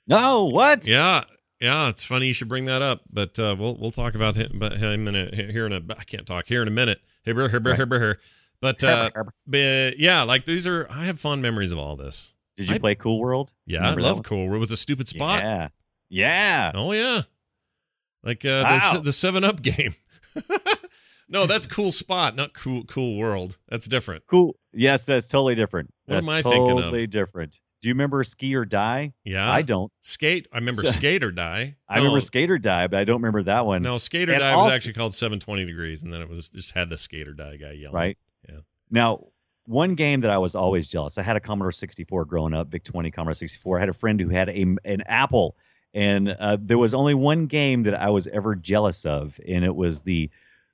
No, what? Yeah. Yeah. It's funny you should bring that up, but uh, we'll we'll talk about him, about him in a, here in a, I can't talk here in a minute. Hey, brr, brr, brr, brr. But, uh, but yeah, like these are, I have fond memories of all this. Did you I, play Cool World? Yeah. Remember I love Cool World with a stupid spot. Yeah. Yeah. Oh, yeah. Like uh, wow. the the Seven Up game. No, that's Cool Spot, not Cool Cool World. That's different. Cool. Yes, that's totally different. What that's am I totally thinking of? Totally different. Do you remember Ski or Die? Yeah, I don't. Skate. I remember so, Skate or Die. I no. remember Skate or Die, but I don't remember that one. No, Skate or and Die also, was actually called seven twenty Degrees, and then it was just had the Skate or Die guy yelling. Right. Yeah. Now, one game that I was always jealous. I had a Commodore sixty-four growing up, Vic twenty Commodore sixty-four. I had a friend who had a an Apple. And uh, there was only one game that I was ever jealous of, and it was the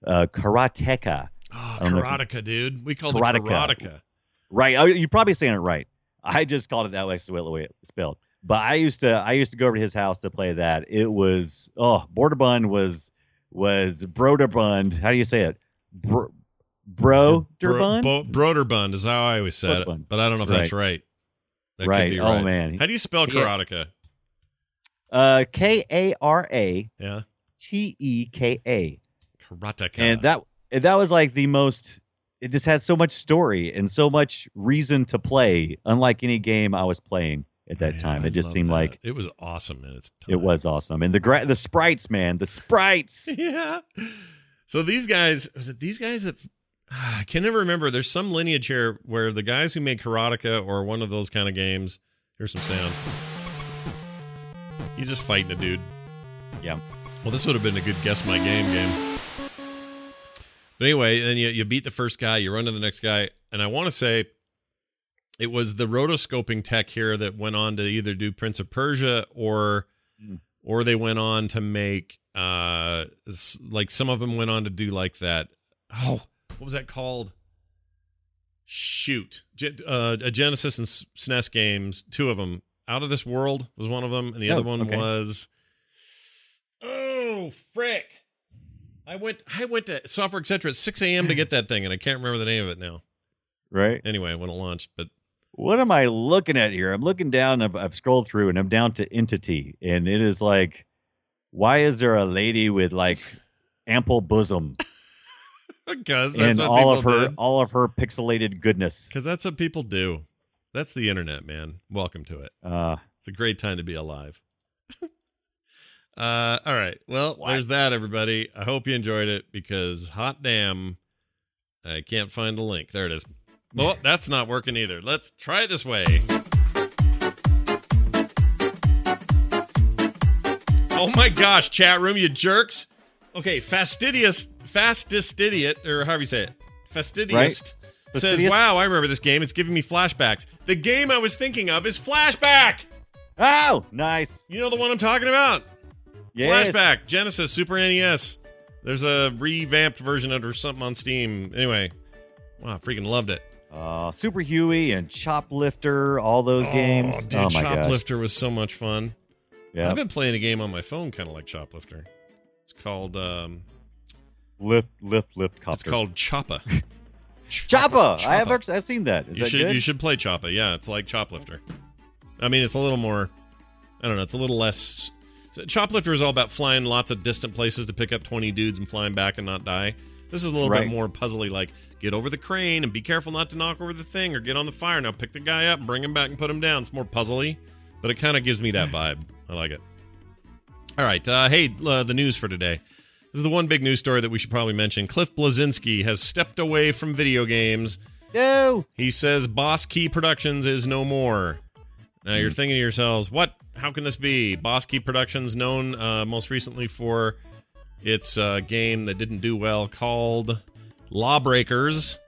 uh, Karateka Oh, Karateka, you... dude. We called Karateka. it Karateka. Right. Oh, you're probably saying it right. I just called it that way, so the way it's spelled. But I used to I used to go over to his house to play that. It was oh, Brøderbund was was Brøderbund. How do you say it? Bro Brøderbund? Bro, bro, Brøderbund is how I always said Brøderbund. it. But I don't know if right. that's right. That right. could be right. Oh man. How do you spell Karateka? Uh K A R A yeah. T E K A. Karateka. And that and that was like the most it just had so much story and so much reason to play, unlike any game I was playing at that man, time. It I just seemed that. like it was awesome in its time. It was awesome. And the gra the sprites, man, the sprites. yeah. So these guys, was it these guys that ah, I can never remember. There's some lineage here where the guys who made Karateka or one of those kind of games. Here's some sound. He's just fighting a dude. Yeah. Well, this would have been a good guess my game game. But anyway, then you, you beat the first guy, you run to the next guy, and I want to say it was the rotoscoping tech here that went on to either do Prince of Persia or mm. or they went on to make, uh, like some of them went on to do like that. Oh, what was that called? Shoot. Uh, a Genesis and S N E S games, two of them. Out of This World was one of them, and the oh, other one okay. was... Oh, frick. I went I went to Software Etc. at six a m to get that thing, and I can't remember the name of it now. Right. Anyway, when it launched, but... What am I looking at here? I'm looking down, I've, I've scrolled through, and I'm down to Entity, and it is like, why is there a lady with, like, ample bosom? Because that's and what all people of her, did. all of her pixelated goodness. Because that's what people do. That's the internet, man. Welcome to it. Uh, it's a great time to be alive. Uh, all right. Well, what? there's that, everybody. I hope you enjoyed it because hot damn, I can't find the link. There it is. Well, oh, that's not working either. Let's try it this way. Oh my gosh, chat room, you jerks. Okay, fastidious, fastest idiot, or however you say it, fastidious right? says, fastidious? Wow, I remember this game. It's giving me flashbacks. The game I was thinking of is Flashback. Oh, nice. You know the one I'm talking about. Yes. Flashback, Genesis, Super N E S. There's a revamped version under something on Steam. Anyway, wow, I freaking loved it. Uh, Super Huey and Choplifter, all those oh, games. Dude, oh, my Choplifter gosh. was so much fun. Yeah, I've been playing a game on my phone kind of like Choplifter. It's called... Um, lift, lift, lift, copter. It's called Choppa. Choppa! Choppa. I have, I've seen that. Is you that should, good? You should play Choppa. Yeah, it's like Choplifter. I mean, it's a little more... I don't know, it's a little less... So Choplifter is all about flying lots of distant places to pick up twenty dudes and flying back and not die. This is a little right. bit more puzzly, like get over the crane and be careful not to knock over the thing or get on the fire. Now pick the guy up and bring him back and put him down. It's more puzzly, but it kind of gives me that vibe. I like it. All right. Uh, hey, uh, the news for today. This is the one big news story that we should probably mention. Cliff Bleszinski has stepped away from video games. No. He says Boss Key Productions is no more. Now you're thinking to yourselves, what? How can this be? Boss Key Productions, known uh, most recently for its uh, game that didn't do well called Lawbreakers,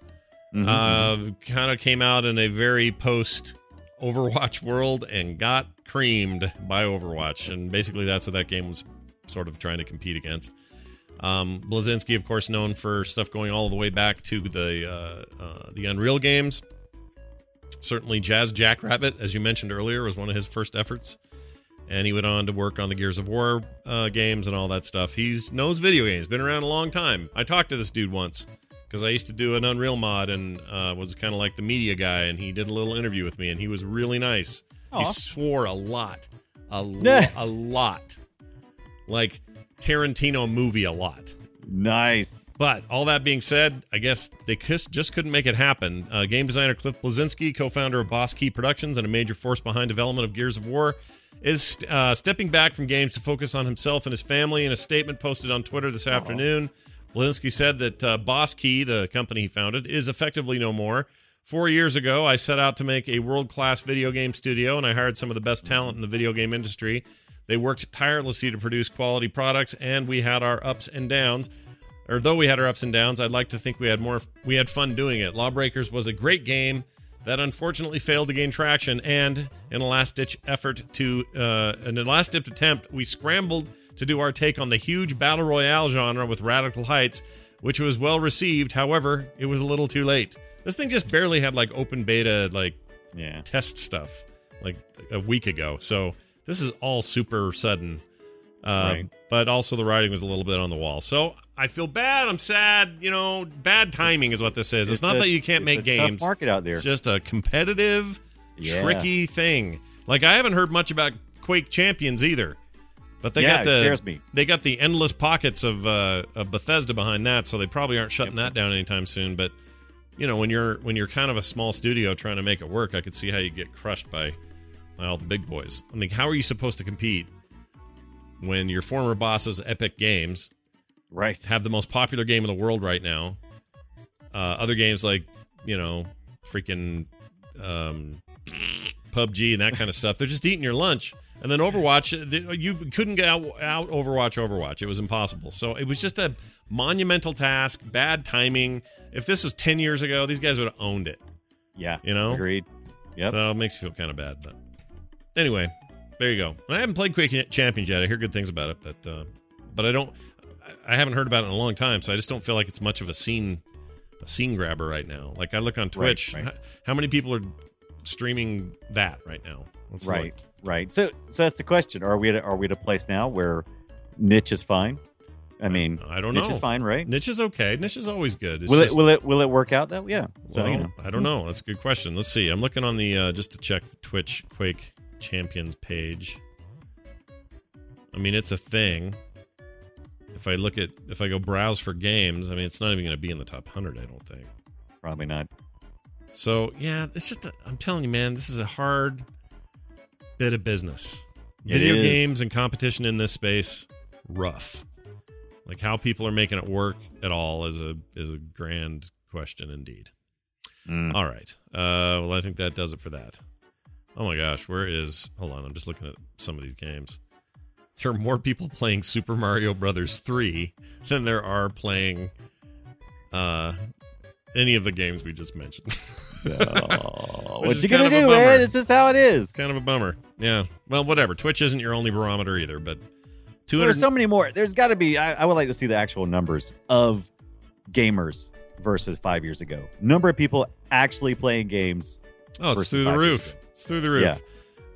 mm-hmm. uh, kind of came out in a very post-Overwatch world and got creamed by Overwatch. And basically that's what that game was sort of trying to compete against. Um, Bleszinski, of course, known for stuff going all the way back to the uh, uh, the Unreal games. Certainly Jazz Jackrabbit, as you mentioned earlier, was one of his first efforts. And he went on to work on the Gears of War uh, games and all that stuff. He knows video games, been around a long time. I talked to this dude once because I used to do an Unreal mod and uh, was kind of like the media guy. And he did a little interview with me and he was really nice. Aww. He swore a lot, a, lo a lot, like Tarantino movie a lot. Nice. But all that being said, I guess they just couldn't make it happen. Uh, game designer Cliff Bleszinski, co-founder of Boss Key Productions and a major force behind development of Gears of War, is uh, stepping back from games to focus on himself and his family. In a statement posted on Twitter this afternoon, Bleszinski said that uh, Boss Key, the company he founded, is effectively no more. Four years ago, I set out to make a world-class video game studio, and I hired some of the best talent in the video game industry. They worked tirelessly to produce quality products, and we had our ups and downs. Or though we had our ups and downs, I'd like to think we had more. We had fun doing it. Lawbreakers was a great game that unfortunately failed to gain traction, and in a last-ditch effort to uh, in a last-ditch attempt, we scrambled to do our take on the huge battle royale genre with Radical Heights, which was well received. However, it was a little too late. This thing just barely had like open beta, like yeah. test stuff like a week ago. So this is all super sudden. Um, right. But also the writing was a little bit on the wall. So I feel bad. I'm sad. You know, bad timing is what this is. It's, it's not a, that you can't it's make a games. Tough market out there. It's just a competitive, yeah. tricky thing. Like I haven't heard much about Quake Champions either. But they yeah, got the they got the endless pockets of, uh, of Bethesda behind that, so they probably aren't shutting yep. that down anytime soon. But you know, when you're when you're kind of a small studio trying to make it work, I could see how you get crushed by, by all the big boys. I mean, how are you supposed to compete when your former bosses, Epic Games, right, have the most popular game in the world right now? Uh, other games like you know, freaking um, P U B G and that kind of stuff, they're just eating your lunch. And then Overwatch, you couldn't get out, out Overwatch, Overwatch. It was impossible. So it was just a monumental task, bad timing. If this was ten years ago, these guys would have owned it. Yeah. You know? Agreed. Yep. So it makes me feel kind of bad. But anyway, there you go. And I haven't played Quake Champions yet. I hear good things about it, but uh, but I don't. I haven't heard about it in a long time, so I just don't feel like it's much of a scene a scene grabber right now. Like I look on Twitch, right, right. How, how many people are streaming that right now? Let's right. Look. Right. So so that's the question. Are we at a, are we at a place now where niche is fine? I mean, I don't know. Niche is fine, right? Niche is okay. Niche is always good. It's will just, it will it will it work out though? Yeah. So well, you know. I don't know. That's a good question. Let's see. I'm looking on the uh, just to check the Twitch Quake Champions page. I mean, it's a thing. If I look at if I go browse for games, I mean, it's not even going to be in the top one hundred, I don't think. Probably not. So, yeah, it's just a, I'm telling you, man, this is a hard bit of business. It Video is. Games and competition in this space, rough. Like how people are making it work at all is a is a grand question indeed. Mm. All right. Uh, well, I think that does it for that. Oh my gosh, where is? Hold on, I'm just looking at some of these games. There are more people playing Super Mario Brothers three than there are playing uh, any of the games we just mentioned. No. What you gonna do, Ed? Is this how it is? Kind of a bummer. Yeah. Well, whatever. Twitch isn't your only barometer either, but two hundred. There's so many more. There's got to be. I, I would like to see the actual numbers of gamers versus five years ago. Number of people actually playing games. Oh, it's through the roof. It's through the roof.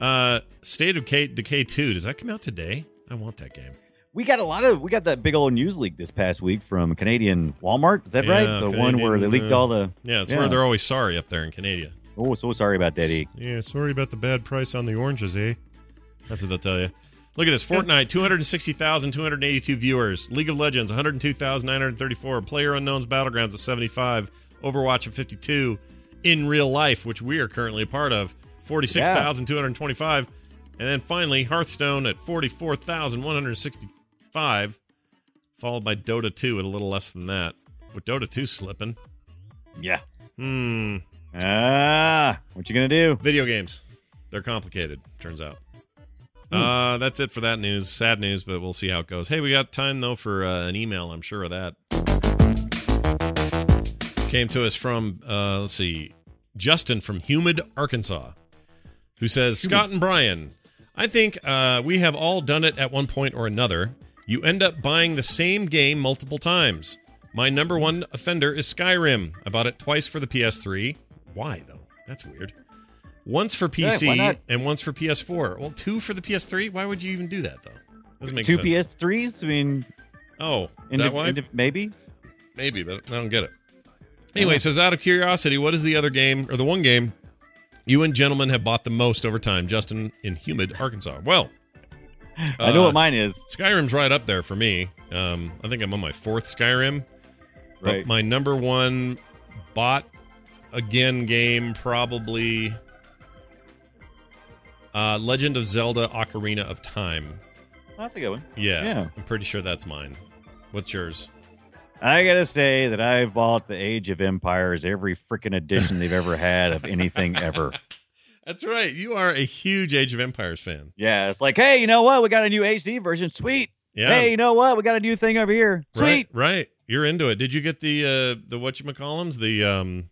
Yeah. Uh, State of Decay two. Does that come out today? I want that game. We got a lot of we got that big old news leak this past week from Canadian Walmart. Is that yeah, right? The Canadian, one where they leaked uh, all the yeah, it's yeah. where they're always sorry up there in Canada. Oh, so sorry about that, E. Yeah, sorry about the bad price on the oranges, eh? That's what they'll tell you. Look at this: Fortnite, two hundred sixty thousand two hundred eighty-two viewers; League of Legends, one hundred two thousand nine hundred thirty-four; PlayerUnknown's Battlegrounds at seventy-five; Overwatch at fifty-two; In Real Life, which we are currently a part of, forty-six thousand two hundred twenty-five; and then finally Hearthstone at forty-four thousand one hundred sixty. Five, followed by Dota two with a little less than that. With Dota two slipping. Yeah. Hmm. Ah. What you gonna do? Video games. They're complicated, turns out. Hmm. Uh, that's it for that news. Sad news, but we'll see how it goes. Hey, we got time, though, for uh, an email. I'm sure of that. Came to us from, uh, let's see, Justin from Humid, Arkansas, who says, Scott and Brian, I think uh, we have all done it at one point or another. You end up buying the same game multiple times. My number one offender is Skyrim. I bought it twice for the P S three. Why, though? That's weird. Once for P C yeah, and once for P S four. Well, two for the P S three? Why would you even do that, though? Doesn't make two sense. Two P S threes? I mean... Oh, is that why? Maybe? Maybe, but I don't get it. Anyway, yeah. Says, out of curiosity, what is the other game, or the one game, you and gentlemen have bought the most over time? Justin in Humid, Arkansas. Well... Uh, I know what mine is. Skyrim's right up there for me. Um, I think I'm on my fourth Skyrim. Right. But my number one bought again game probably uh, Legend of Zelda: Ocarina of Time. That's a good one. Yeah, yeah. I'm pretty sure that's mine. What's yours? I gotta say that I've bought the Age of Empires, every freaking edition they've ever had of anything ever. That's right. You are a huge Age of Empires fan. Yeah, it's like, hey, you know what? We got a new H D version. Sweet. Yeah. Hey, you know what? We got a new thing over here. Sweet. Right. Right. You're into it. Did you get the uh, the whatchamacallums? The um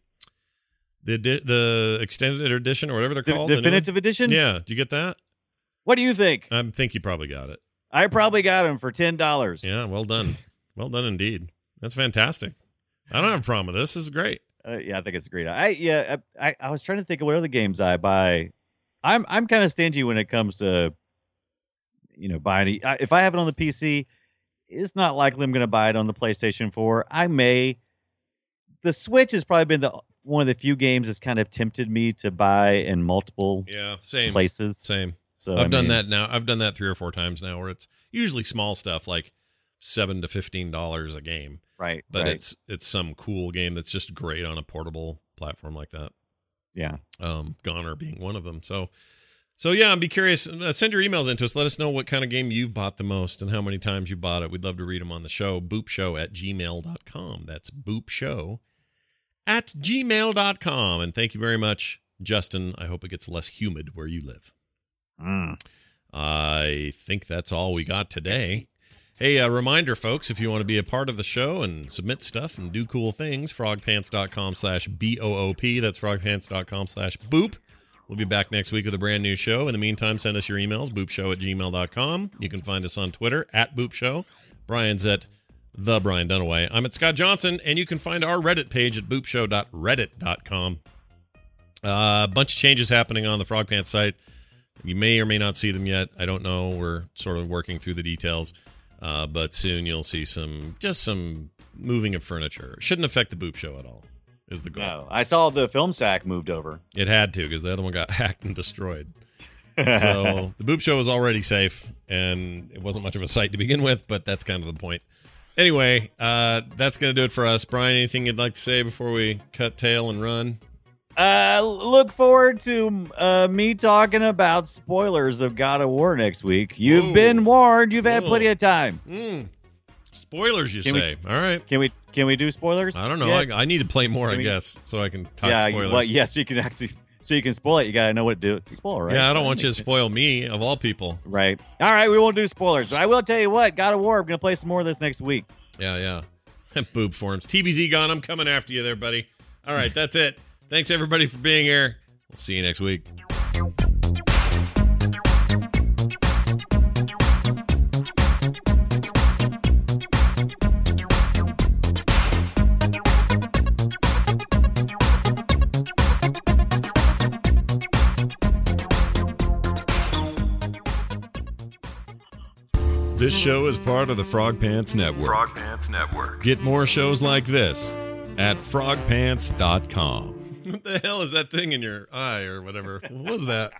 the the extended edition or whatever they're called? The definitive edition? Yeah. Did you get that? What do you think? I think you probably got it. I probably got them for ten dollars. Yeah. Well done. Well done indeed. That's fantastic. I don't have a problem with this. This is great. Uh, yeah, I think it's great. I yeah, I I was trying to think of what other games I buy. I'm I'm kind of stingy when it comes to, you know, buying. I, if I have it on the P C, it's not likely I'm going to buy it on the PlayStation four. I may. The Switch has probably been the one of the few games that's kind of tempted me to buy in multiple yeah, same, places. Same. So I've I mean, done that now. I've done that three or four times now, where it's usually small stuff like seven to fifteen dollars a game. Right. But right. it's it's some cool game that's just great on a portable platform like that. Yeah. Um, Gonner being one of them. So so yeah, I'd be curious. Uh, send your emails in to us. Let us know what kind of game you've bought the most and how many times you bought it. We'd love to read them on the show. boop show at gmail dot com. That's boop show at gmail dot com. And thank you very much, Justin. I hope it gets less humid where you live. Mm. I think that's all we got today. Hey, a reminder, folks, if you want to be a part of the show and submit stuff and do cool things, frog pants dot com slash B O O P. That's frog pants dot com slash boop. We'll be back next week with a brand new show. In the meantime, send us your emails, boop show at gmail dot com. You can find us on Twitter, at boopshow. Brian's at the Brian Dunaway. I'm at Scott Johnson, and you can find our Reddit page at boop show dot reddit dot com. Uh, a bunch of changes happening on the Frog Pants site. You may or may not see them yet. I don't know. We're sort of working through the details. Uh, but soon you'll see some, just some moving of furniture. Shouldn't affect the Boop Show at all, is the goal. No, I saw the film sack moved over. It had to, because the other one got hacked and destroyed. So the Boop Show was already safe, and it wasn't much of a site to begin with, but that's kind of the point. Anyway, uh, that's going to do it for us. Brian, anything you'd like to say before we cut tail and run? Uh, look forward to uh, me talking about spoilers of God of War next week. You've Ooh. been warned. You've had Ooh. plenty of time. Mm. Spoilers, you can say? We, all right. Can we can we do spoilers? I don't know. I, I need to play more, can I we, guess, so I can talk yeah, spoilers. Well, yes, yeah, so you can actually, so you can spoil it. You gotta know what to do to spoil, right? Yeah, I don't want you to spoil me of all people. Right. All right, we won't do spoilers. But I will tell you what, God of War. I'm gonna play some more of this next week. Yeah, yeah. Boob forms. T B Z gone. I'm coming after you, there, buddy. All right, that's it. Thanks, everybody, for being here. We'll see you next week. This show is part of the Frog Pants Network. Frog Pants Network. Get more shows like this at frog pants dot com. What the hell is that thing in your eye or whatever? What was that?